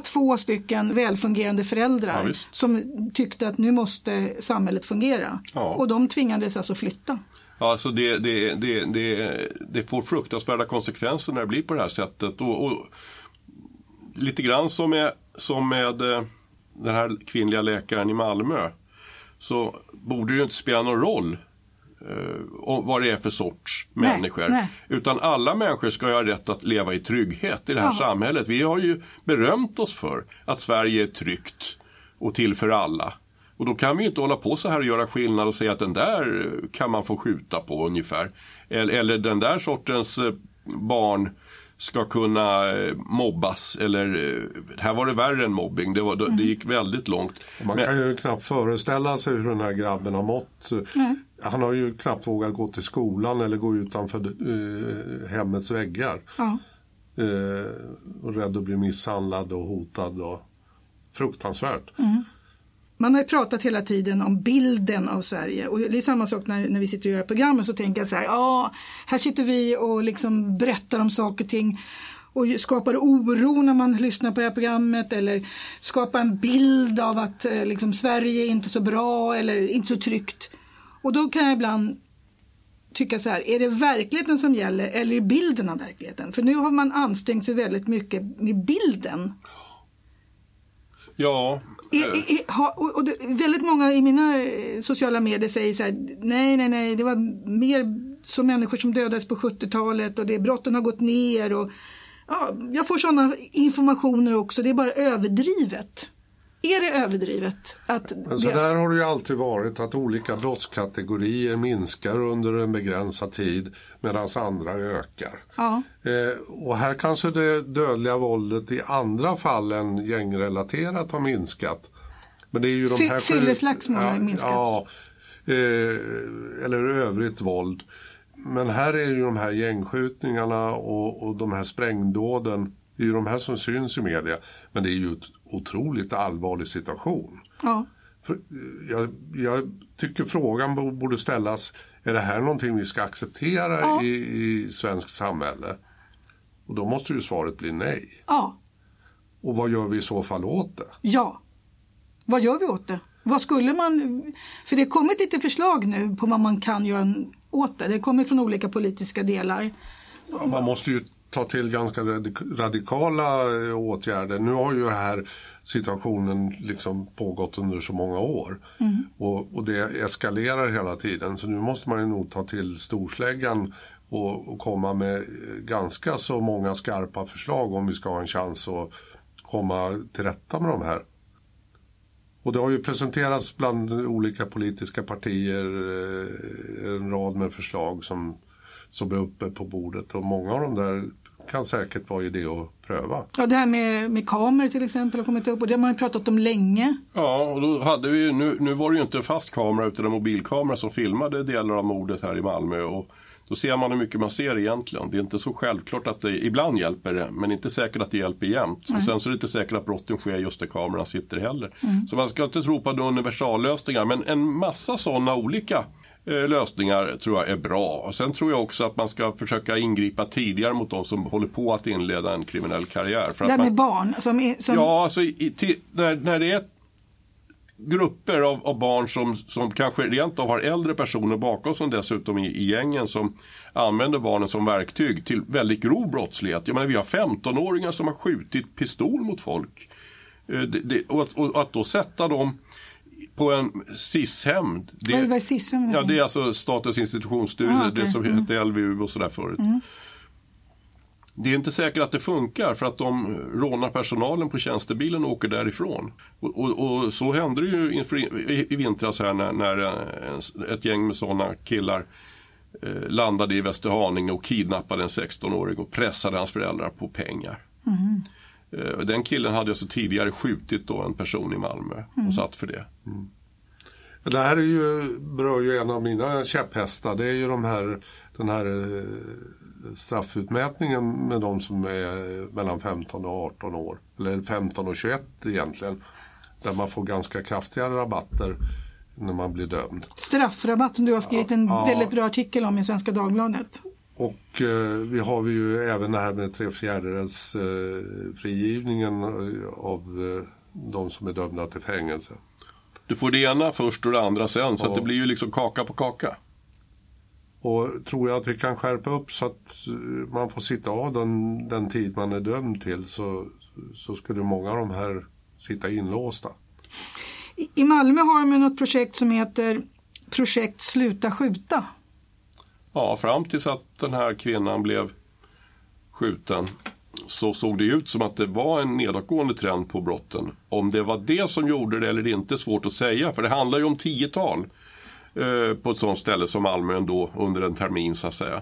2 välfungerande föräldrar som tyckte att nu måste samhället fungera. Ja. Och de tvingades alltså flytta. Ja, så det får fruktansvärda konsekvenser när det blir på det här sättet. Och lite grann som med den här kvinnliga läkaren i Malmö, så borde det ju inte spela någon roll vad det är för sorts människor. Nej. Utan alla människor ska ha rätt att leva i trygghet i det här samhället. Vi har ju berömt oss för att Sverige är tryggt och till för alla. Och då kan vi ju inte hålla på så här och göra skillnad och säga att den där kan man få skjuta på ungefär. Eller den där sortens barn ska kunna mobbas. Eller här var det värre än mobbing. Det gick väldigt långt. Man kan ju knappt föreställa sig hur den här grabben har mått. Mm. Han har ju knappt vågat gå till skolan eller gå utanför hemmets väggar. Ja. Och rädd att bli misshandlad och hotad. Och fruktansvärt. Mm. Man har ju pratat hela tiden om bilden av Sverige, och det är samma sak när vi sitter och gör programmen, så tänker jag så här, här sitter vi och liksom berättar om saker och ting och skapar oro när man lyssnar på det här programmet, eller skapar en bild av att liksom, Sverige är inte så bra eller inte så tryggt. Och då kan jag ibland tycka så här, är det verkligheten som gäller eller är bilden av verkligheten? För nu har man ansträngt sig väldigt mycket med bilden. Ja. Och väldigt många i mina sociala medier säger så här, nej, det var mer som människor som dödades på 70-talet och brotten har gått ner. Och, jag får sådana informationer också, det är bara överdrivet. Är det överdrivet? Så där har det ju alltid varit, att olika brottskategorier minskar under en begränsad tid medan andra ökar. Ja. Och här kanske det dödliga våldet i andra fall än gängrelaterat har minskat. Men det är ju de här fylleslagsmålen har minskat. Ja, eller övrigt våld. Men här är ju de här gängskjutningarna och de här sprängdåden. Det är ju de här som syns i media. Men det är ju en otroligt allvarlig situation. Ja. Jag tycker frågan borde ställas. Är det här någonting vi ska acceptera i svensk samhälle? Och då måste ju svaret bli nej. Ja. Och vad gör vi i så fall åt det? Ja. Vad gör vi åt det? Vad skulle man... För det har kommit lite förslag nu på vad man kan göra åt det. Det kommer från olika politiska delar. Ja, man måste ju ta till ganska radikala åtgärder. Nu har ju den här situationen liksom pågått under så många år. Mm. Och det eskalerar hela tiden. Så nu måste man ju nog ta till storsläggan och komma med ganska så många skarpa förslag om vi ska ha en chans att komma till rätta med de här. Och det har ju presenterats bland olika politiska partier en rad med förslag som är uppe på bordet. Och många av dem där kan säkert vara idé att pröva. Ja, det här med kameror till exempel har kommit upp och det har man pratat om länge. Ja, och då hade vi ju, nu var det ju inte fast kamera utan en mobilkamera som filmade delar av mordet här i Malmö. Och då ser man hur mycket man ser egentligen. Det är inte så självklart att det ibland hjälper det, men inte säkert att det hjälper jämt. Och sen så är det inte säkert att brotten sker just där kameran sitter heller. Mm. Så man ska inte tro på universallösningar, men en massa sådana olika lösningar tror jag är bra. Och sen tror jag också att man ska försöka ingripa tidigare mot de som håller på att inleda en kriminell karriär. För det att man... med barn? Ja, alltså när det är grupper av barn som kanske rent av har äldre personer bakom som dessutom i gängen som använder barnen som verktyg till väldigt grov brottslighet. Jag menar, vi har 15-åringar som har skjutit pistol mot folk. Och att då sätta dem på en SIS-hem. Vad är SIS-hem? Ja, det är alltså Statens institutionsstyrelse, det som heter LVU och sådär förut. Mm. Det är inte säkert att det funkar för att de rånar personalen på tjänstebilen och åker därifrån. Och så hände det ju i vintras här när ett gäng med sådana killar landade i Västerhaninge och kidnappade en 16-åring och pressade hans föräldrar på pengar. Mm. Den killen hade alltså tidigare skjutit då en person i Malmö och satt för det. Mm. Det här är ju, berör ju en av mina käpphästar. Det är ju den här straffutmätningen med de som är mellan 15 och 18 år. Eller 15 och 21 egentligen. Där man får ganska kraftiga rabatter när man blir dömd. Straffrabatt som du har skrivit en väldigt bra artikel om i Svenska Dagbladet. Och vi har ju även det här med 3/4 frigivningen av de som är dömda till fängelse. Du får det ena först och det andra sen. Så att det blir ju liksom kaka på kaka. Och tror jag att vi kan skärpa upp så att man får sitta av den tid man är dömd till så skulle många av de här sitta inlåsta. I Malmö har de något projekt som heter Projekt Sluta Skjuta. Ja, fram tills att den här kvinnan blev skjuten så såg det ut som att det var en nedåtgående trend på brotten. Om det var det som gjorde det eller inte är svårt att säga för det handlar ju om 10-tal. På ett sånt ställe som Malmö ändå under en termin så att säga.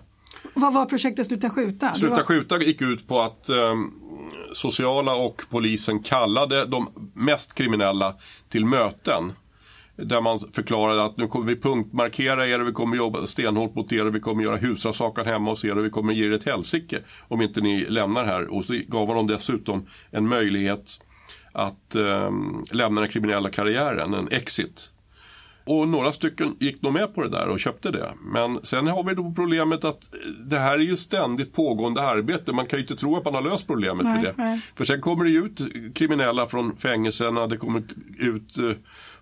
Vad var projektet Sluta skjuta? Sluta skjuta gick ut på att sociala och polisen kallade de mest kriminella till möten. Där man förklarade att nu kommer vi punktmarkera er och vi kommer jobba stenhårt mot er och vi kommer göra husrannsakan hemma hos er och vi kommer ge er ett helsike om inte ni lämnar här. Och så gav man dem dessutom en möjlighet att lämna den kriminella karriären, en exit. Och några stycken gick nog med på det där och köpte det. Men sen har vi då problemet att det här är ju ständigt pågående arbete. Man kan ju inte tro att man har löst problemet med det. Nej. För sen kommer det ut kriminella från fängelserna. Det kommer ut,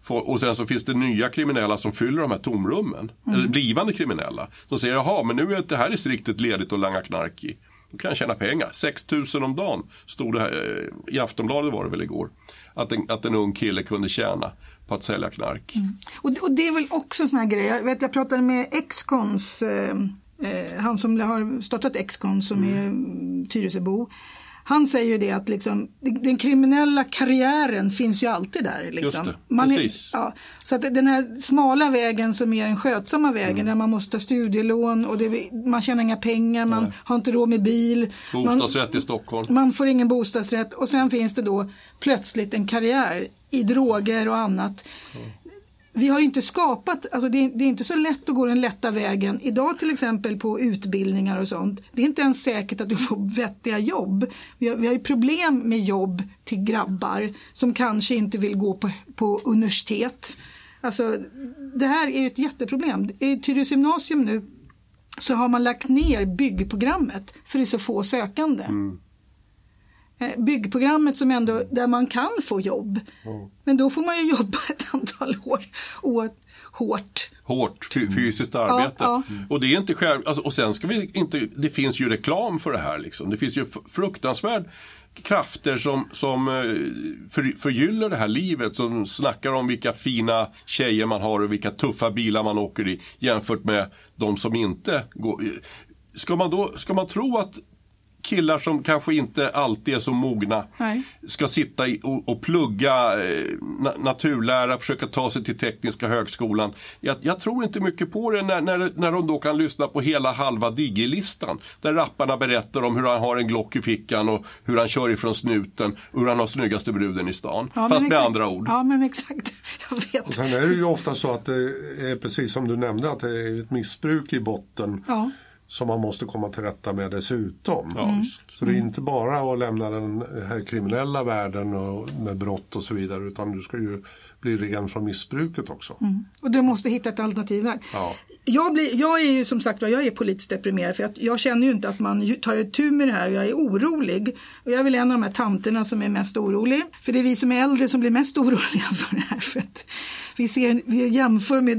och sen så finns det nya kriminella som fyller de här tomrummen. Mm. Eller blivande kriminella. Som säger, jaha men nu är det här riktigt ledigt och langa knark i. Då kan jag tjäna pengar. 6 000 om dagen stod det här, i Aftonbladet var det väl igår. Att en ung kille kunde tjäna på att sälja knark. Mm. Och det är väl också sån här grej. Jag pratade med Exkons, han som har startat Exkons som är Tyresöbo. Han säger ju det att liksom, den kriminella karriären finns ju alltid där. Liksom. Just det, precis. Ja, så att den här smala vägen som är den skötsamma vägen, där man måste ta studielån och det, man tjänar inga pengar, man har inte råd med bil. Bostadsrätt i Stockholm. Man får ingen bostadsrätt och sen finns det då plötsligt en karriär i droger och annat. Mm. Vi har ju inte skapat, alltså det är inte så lätt att gå den lätta vägen. Idag till exempel på utbildningar och sånt. Det är inte ens säkert att du får vettiga jobb. Vi har ju problem med jobb till grabbar som kanske inte vill gå på universitet. Alltså det här är ju ett jätteproblem. I Tyresö gymnasium nu så har man lagt ner byggprogrammet för det är så få sökande. Mm. Byggprogrammet som ändå där man kan få jobb. Mm. Men då får man ju jobba ett antal år och hårt. Hårt fysiskt arbete. Ja, ja. Och det är inte själv, alltså, och sen ska vi inte, det finns ju reklam för det här liksom. Det finns ju fruktansvärd krafter som förgyller det här livet, som snackar om vilka fina tjejer man har och vilka tuffa bilar man åker i jämfört med de som inte går. Ska man tro att killar som kanske inte alltid är så mogna ska sitta och plugga naturlära, försöka ta sig till tekniska högskolan. Jag tror inte mycket på det när de då kan lyssna på hela halva digilistan där rapparna berättar om hur han har en glock i fickan och hur han kör ifrån snuten och hur han har snyggaste bruden i stan. Ja, fast med andra ord. Ja, men exakt. Jag vet. Och sen är det ju ofta så att det är precis som du nämnde att det är ett missbruk i botten. Ja. Som man måste komma till rätta med dessutom. Mm. Så det är inte bara att lämna den här kriminella världen och med brott och så vidare, utan du ska ju bli ren från missbruket också. Mm. Och du måste hitta ett alternativ här. Ja. Jag är ju som sagt, jag är politiskt deprimerad för jag känner ju inte att man tar itu med det här och jag är orolig. Och jag är väl en av de här tanterna som är mest orolig. För det är vi som är äldre som blir mest oroliga för det här. För att vi jämför med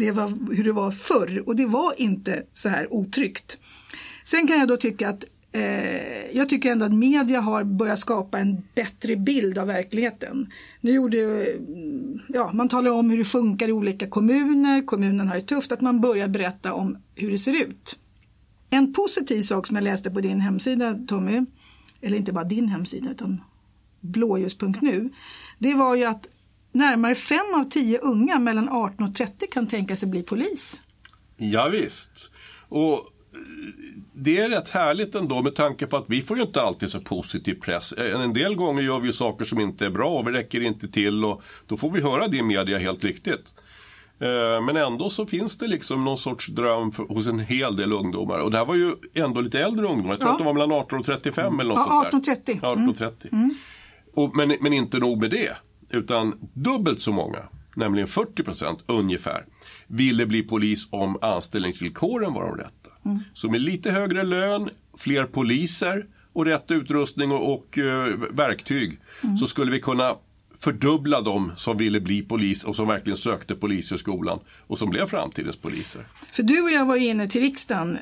hur det var förr och det var inte så här otryggt. Sen kan jag då tycka att jag tycker ändå att media har börjat skapa en bättre bild av verkligheten. Nu man talar om hur det funkar i olika kommuner, kommunen har det tufft, att man börjar berätta om hur det ser ut. En positiv sak som jag läste på din hemsida, Tommy, eller inte bara din hemsida utan blåljus.nu, det var ju att närmare 5 av 10 unga mellan 18 och 30 kan tänka sig bli polis. Ja visst, och det är rätt härligt ändå med tanke på att vi får ju inte alltid så positiv press. En del gånger gör vi ju saker som inte är bra och vi räcker inte till och då får vi höra det i media helt riktigt. Men ändå så finns det liksom någon sorts dröm hos en hel del ungdomar. Och det här var ju ändå lite äldre ungdomar. Jag tror att de var mellan 18 och 35 eller något sånt där. 18 och 30. 18 och 30. Mm. Och, men inte nog med det, utan dubbelt så många, nämligen 40% ungefär, ville bli polis om anställningsvillkoren var de rätt. Mm. Så med lite högre lön, fler poliser och rätt utrustning och verktyg så skulle vi kunna fördubbla de som ville bli polis och som verkligen sökte polishögskolan och som blev framtidens poliser. För du och jag var inne till riksdagen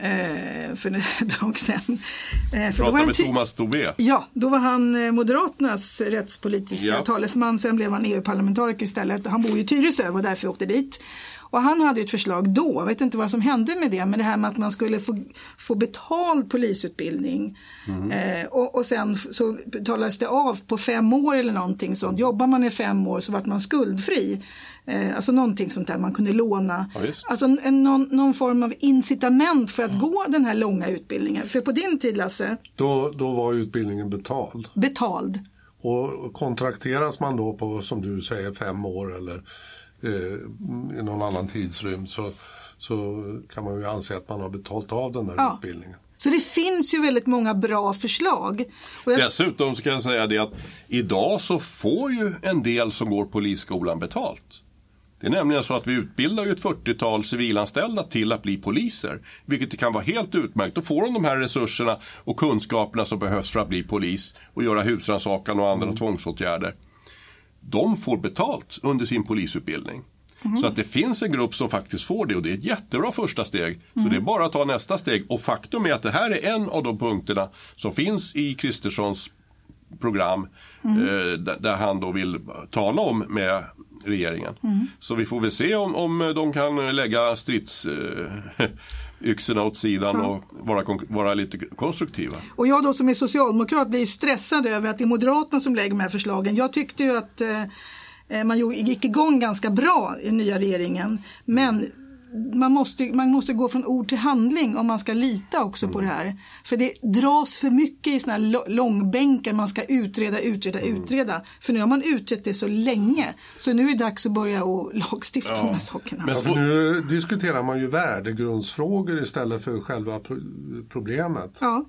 för ett tag sedan. Pratade med Thomas Tobé. Ja, då var han Moderaternas rättspolitiska talesman, sen blev han EU-parlamentariker istället. Han bor ju i Tyresö och därför åkte dit. Och han hade ett förslag då, jag vet inte vad som hände med det, men det här med att man skulle få betald polisutbildning. Mm. Och sen så betalades det av på 5 år eller någonting sånt. Jobbar man i 5 år så vart man skuldfri. Alltså någonting sånt där man kunde låna. Ja, alltså någon form av incitament för att gå den här långa utbildningen. För på din tid, Lasse, Då var utbildningen betald. Betald. Och kontrakteras man då på, som du säger, 5 år eller i någon annan tidsrymd så kan man ju anse att man har betalt av den där utbildningen. Så det finns ju väldigt många bra förslag. Och dessutom så kan jag säga det att idag så får ju en del som går polisskolan betalt. Det är nämligen så att vi utbildar ju ett 40-tal civilanställda till att bli poliser. Vilket kan vara helt utmärkt. Då får de här resurserna och kunskaperna som behövs för att bli polis och göra husrannsakan och andra tvångsåtgärder. De får betalt under sin polisutbildning. Mm. Så att det finns en grupp som faktiskt får det och det är ett jättebra första steg. Mm. Så det är bara att ta nästa steg. Och faktum är att det här är en av de punkterna som finns i Kristerssons program där han då vill tala om med regeringen. Mm. Så vi får väl se om de kan lägga strids yxorna åt sidan och vara lite konstruktiva. Och jag då som är socialdemokrat blir stressad över att det är Moderaterna som lägger de här förslagen. Jag tyckte ju att man gick igång ganska bra i nya regeringen, men man måste gå från ord till handling om man ska lita också på det här. För det dras för mycket i såna här långbänkar. Man ska utreda. För nu har man utrett det så länge. Så nu är det dags att börja och lagstifta de här sakerna. Men så, nu diskuterar man ju värdegrundsfrågor istället för själva problemet. Ja.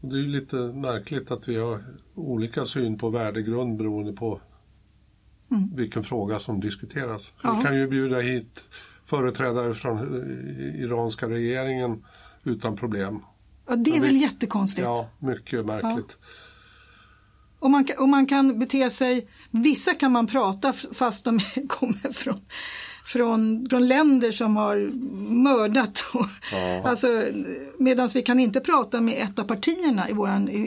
Det är ju lite märkligt att vi har olika syn på värdegrund beroende på vilken fråga som diskuteras. Ja. Vi kan ju bjuda hit företrädare från iranska regeringen utan problem. Ja, det är väl jättekonstigt. Ja, mycket märkligt. Ja. Och man kan bete sig, vissa kan man prata fast de kommer från länder som har mördat. Alltså, medan vi kan inte prata med ett av partierna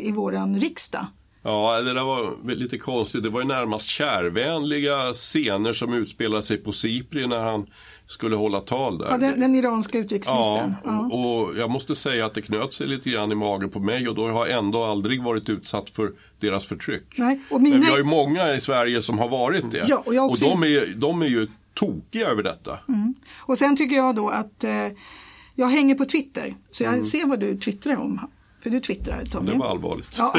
i våran riksdag. Ja, det där var lite konstigt. Det var ju närmast kärvänliga scener som utspelade sig på Cypern när han skulle hålla tal där. Ja, den iranska utrikesministern. Ja, och jag måste säga att det knöt sig lite grann i magen på mig, och då har jag ändå aldrig varit utsatt för deras förtryck. Nej, men vi har ju många i Sverige som har varit det. Ja, och de är ju tokiga över detta. Mm. Och sen tycker jag då att jag hänger på Twitter, så jag ser vad du twittrar om. För du twittrar, Tommy. Det var allvarligt. Ja.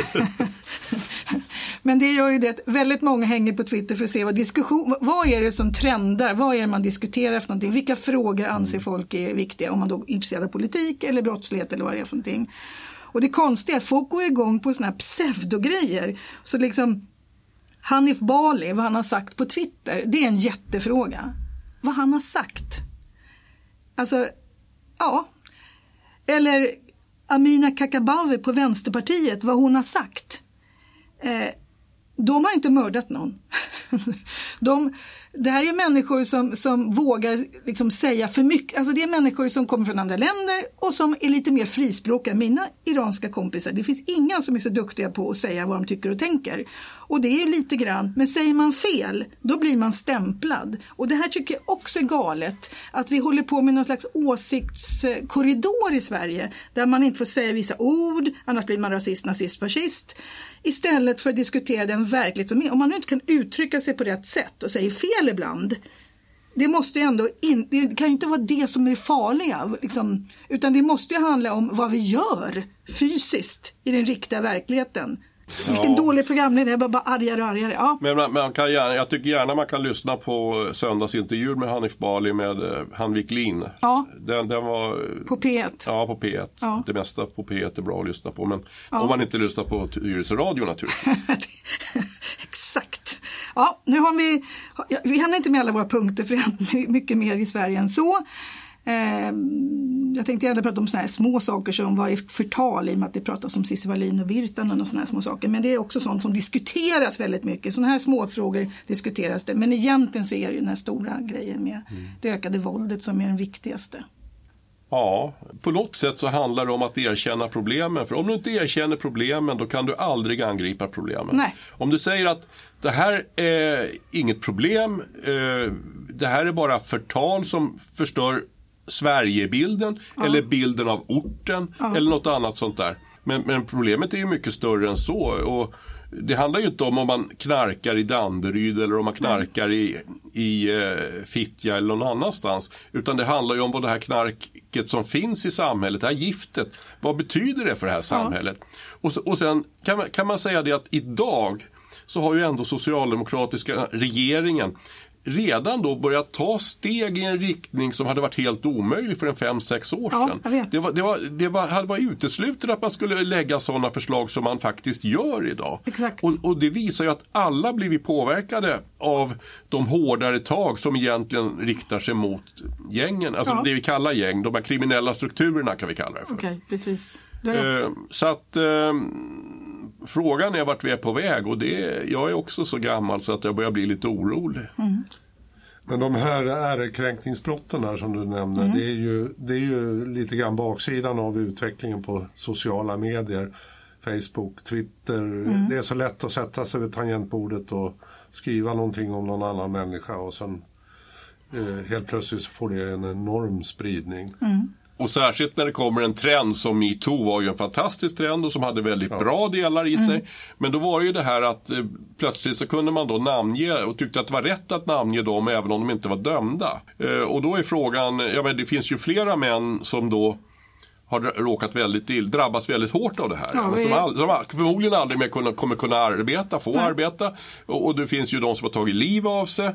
Men det gör ju det att väldigt många hänger på Twitter för att se vad är det som trendar, vad är det man diskuterar för någonting, vilka frågor anser folk är viktiga, om man då är intresserad av politik eller brottslighet eller vad det är för någonting. Och det konstiga är att folk går igång på såna här pseudogrejer, så liksom Hanif Bali, vad han har sagt på Twitter, det är en jättefråga. Vad han har sagt. Alltså, ja. Eller Amina Kakabawi på Vänsterpartiet, vad hon har sagt. De har inte mördat någon. Det här är människor som vågar liksom säga för mycket. Alltså det är människor som kommer från andra länder och som är lite mer frispråkiga. Mina iranska kompisar, det finns inga som är så duktiga på att säga vad de tycker och tänker. Och det är lite grann, men säger man fel, då blir man stämplad. Och det här tycker jag också är galet, att vi håller på med någon slags åsiktskorridor i Sverige där man inte får säga vissa ord, annars blir man rasist, nazist, fascist. Istället för att diskutera den verklighet som är. Om man inte kan uttrycka sig på rätt sätt och säger fel ibland, det måste ju ändå det kan ju inte vara det som är farliga liksom, utan det måste ju handla om vad vi gör fysiskt i den riktiga verkligheten. Vilken dålig programledare, jag bara argare. Ja. Men man kan gärna, jag tycker gärna man kan lyssna på söndagsintervjuer med Hanif Bali med Hanvik Lin. Ja. Den var på P1. Ja, på P1. Ja. Det mesta på P1 är bra att lyssna på, men om man inte lyssnar på Tyresö-radio naturligtvis. Exakt. Ja, nu har vi händer inte med alla våra punkter, för det händer mycket mer i Sverige än så. Jag tänkte gärna prata om såna här små saker som var förtal, i och med att det pratas om Sissi Wallin och Virtanen och såna här små saker. Men det är också sånt som diskuteras väldigt mycket. Såna här små frågor diskuteras det. Men egentligen så är det ju den här stora grejen med det ökade våldet som är den viktigaste. Ja, på något sätt så handlar det om att erkänna problemen. För om du inte erkänner problemen, då kan du aldrig angripa problemen. Nej. Om du säger att det här är inget problem, det här är bara förtal som förstör Sverigebilden eller bilden av orten eller något annat sånt där. Men problemet är ju mycket större än så, och det handlar ju inte om man knarkar i Danderyd eller om man knarkar i Fittja eller någon annanstans, utan det handlar ju om vad det här knarket som finns i samhället, det här giftet, vad betyder det för det här samhället? Och sen kan man säga det att idag så har ju ändå socialdemokratiska regeringen redan då börjat ta steg i en riktning som hade varit helt omöjlig för en 5-6 år sedan. Ja, det hade varit uteslutet att man skulle lägga sådana förslag som man faktiskt gör idag. Exakt. Och det visar ju att alla blivit påverkade av de hårdare tag som egentligen riktar sig mot gängen. Alltså det vi kallar gäng, de här kriminella strukturerna kan vi kalla det för. Okej, precis. Så att frågan är vart vi är på väg, och jag är också så gammal så att jag börjar bli lite orolig. Mm. Men de här ärekränkningsbrotten här som du nämner, det är ju lite grann baksidan av utvecklingen på sociala medier, Facebook, Twitter. Det är så lätt att sätta sig vid tangentbordet och skriva någonting om någon annan människa, och sen helt plötsligt får det en enorm spridning. Och särskilt när det kommer en trend som MeToo var ju en fantastisk trend och som hade väldigt bra delar i sig. Mm. Men då var det ju det här att plötsligt så kunde man då namnge och tyckte att det var rätt att namnge dem även om de inte var dömda. Och då är frågan, ja men det finns ju flera män som då har råkat väldigt drabbas väldigt hårt av det här. Ja, som förmodligen aldrig mer kommer kunna arbeta, arbeta. Och det finns ju de som har tagit liv av sig.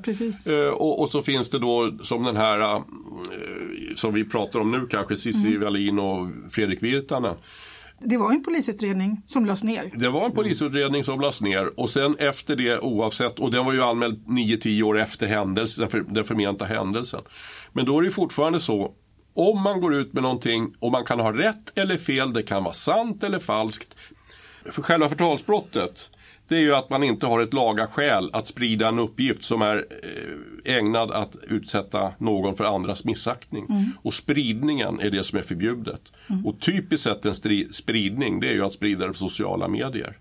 Och så finns det då som den här som vi pratar om nu kanske, Sissi Wallin och Fredrik Virtanen. Det var en polisutredning som lades ner. Det var en polisutredning som lades ner. Och sen efter det oavsett, och den var ju anmäld 9-10 år efter händelsen, den förmenta händelsen. Men då är det fortfarande så, om man går ut med någonting och man kan ha rätt eller fel, det kan vara sant eller falskt. För själva förtalsbrottet, det är ju att man inte har ett laga skäl att sprida en uppgift som är ägnad att utsätta någon för andras missaktning. Mm. Och spridningen är det som är förbjudet. Mm. Och typiskt sett en spridning, det är ju att sprida det på sociala medier.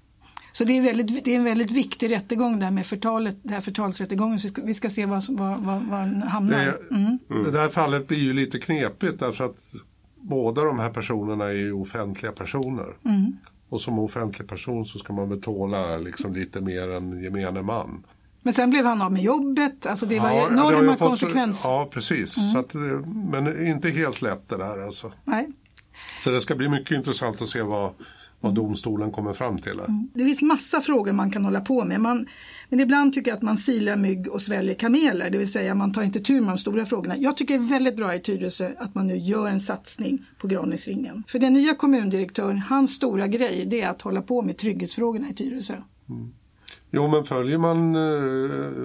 Så det är en väldigt viktig rättegång där med förtalet, det här förtalsrättegången. Så vi ska se vad den hamnar. Det där fallet blir ju lite knepigt därför att båda de här personerna är ju offentliga personer. Mm. Och som offentlig person så ska man betala liksom lite mer än gemene man. Men sen blev han av med jobbet. Alltså det var enorma konsekvenser. Ja, precis. Så att, men inte helt lätt det där alltså. Nej. Så det ska bli mycket intressant att se vad domstolen kommer fram till. Det finns massa frågor man kan hålla på med. Men ibland tycker jag att man silar mygg och sväljer kameler. Det vill säga man tar inte tur med de stora frågorna. Jag tycker det är väldigt bra i Tyresö att man nu gör en satsning på Granisringen. För den nya kommundirektören, hans stora grej, det är att hålla på med trygghetsfrågorna i Tyresö. Mm. Jo, men följer man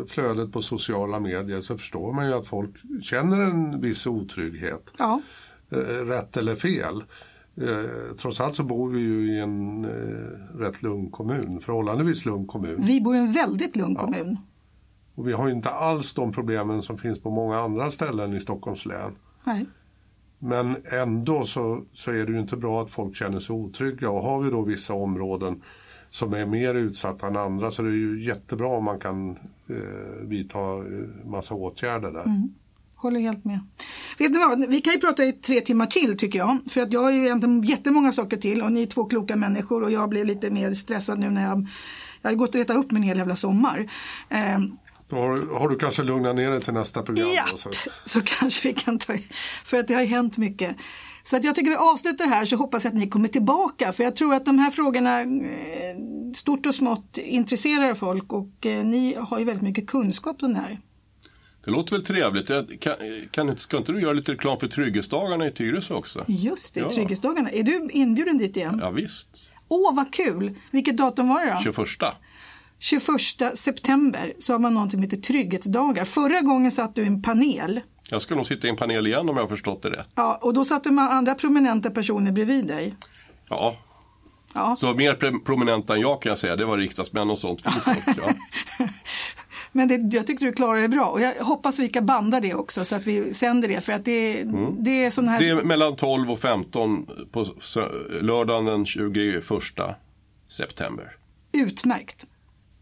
flödet på sociala medier så förstår man ju att folk känner en viss otrygghet. Ja. Rätt eller fel. Trots allt så bor vi ju i en rätt lugn kommun, förhållandevis lugn kommun. Vi bor i en väldigt lugn kommun. Och vi har ju inte alls de problemen som finns på många andra ställen i Stockholms län. Nej. Men ändå så är det ju inte bra att folk känner sig otrygga. Och har vi då vissa områden som är mer utsatta än andra så är det ju jättebra om man kan vidta massa åtgärder där. Mm. Håller helt med. Vet ni vad? Vi kan ju prata i 3 timmar till tycker jag. För att jag har ju egentligen jättemånga saker till. Och ni är 2 kloka människor. Och jag blev lite mer stressad nu när jag har gått och retat upp min hel jävla sommar. Då har du kanske lugnat ner dig till nästa program. Ja, så kanske vi kan ta. För att det har ju hänt mycket. Så att jag tycker vi avslutar här, så hoppas jag att ni kommer tillbaka. För jag tror att de här frågorna stort och smått intresserar folk. Och ni har ju väldigt mycket kunskap om det här. Det låter väl trevligt. Ska inte du göra lite reklam för trygghetsdagarna i Tyresö också? Just det, ja. Trygghetsdagarna. Är du inbjuden dit igen? Ja, visst. Åh, vad kul! Vilket datum var det då? 21 september så har man någonting som heter trygghetsdagar. Förra gången satt du i en panel. Jag ska nog sitta i en panel igen om jag har förstått det rätt. Ja, och då satt du med andra prominenta personer bredvid dig. Ja. Så mer prominenta än jag kan jag säga. Det var riksdagsmän och sånt. Men jag tyckte du klarade det bra. Och jag hoppas vi kan banda det också så att vi sänder det. För att det är sån här... Det är mellan 12 och 15 på lördagen den 21 september. Utmärkt.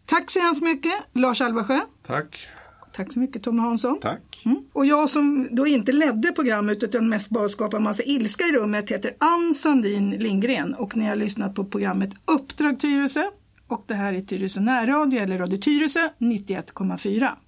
Tack så hemskt mycket, Lars Alvarsjö. Tack. Tack så mycket, Tommy Hansson. Tack. Och jag som då inte ledde programmet utan mest bara skapade en massa ilska i rummet heter Ann Sandin Lindgren. Och ni har lyssnat på programmet Uppdrag Tyresö. Och det här är Tyresö närradio eller Radio Tyresö 91,4.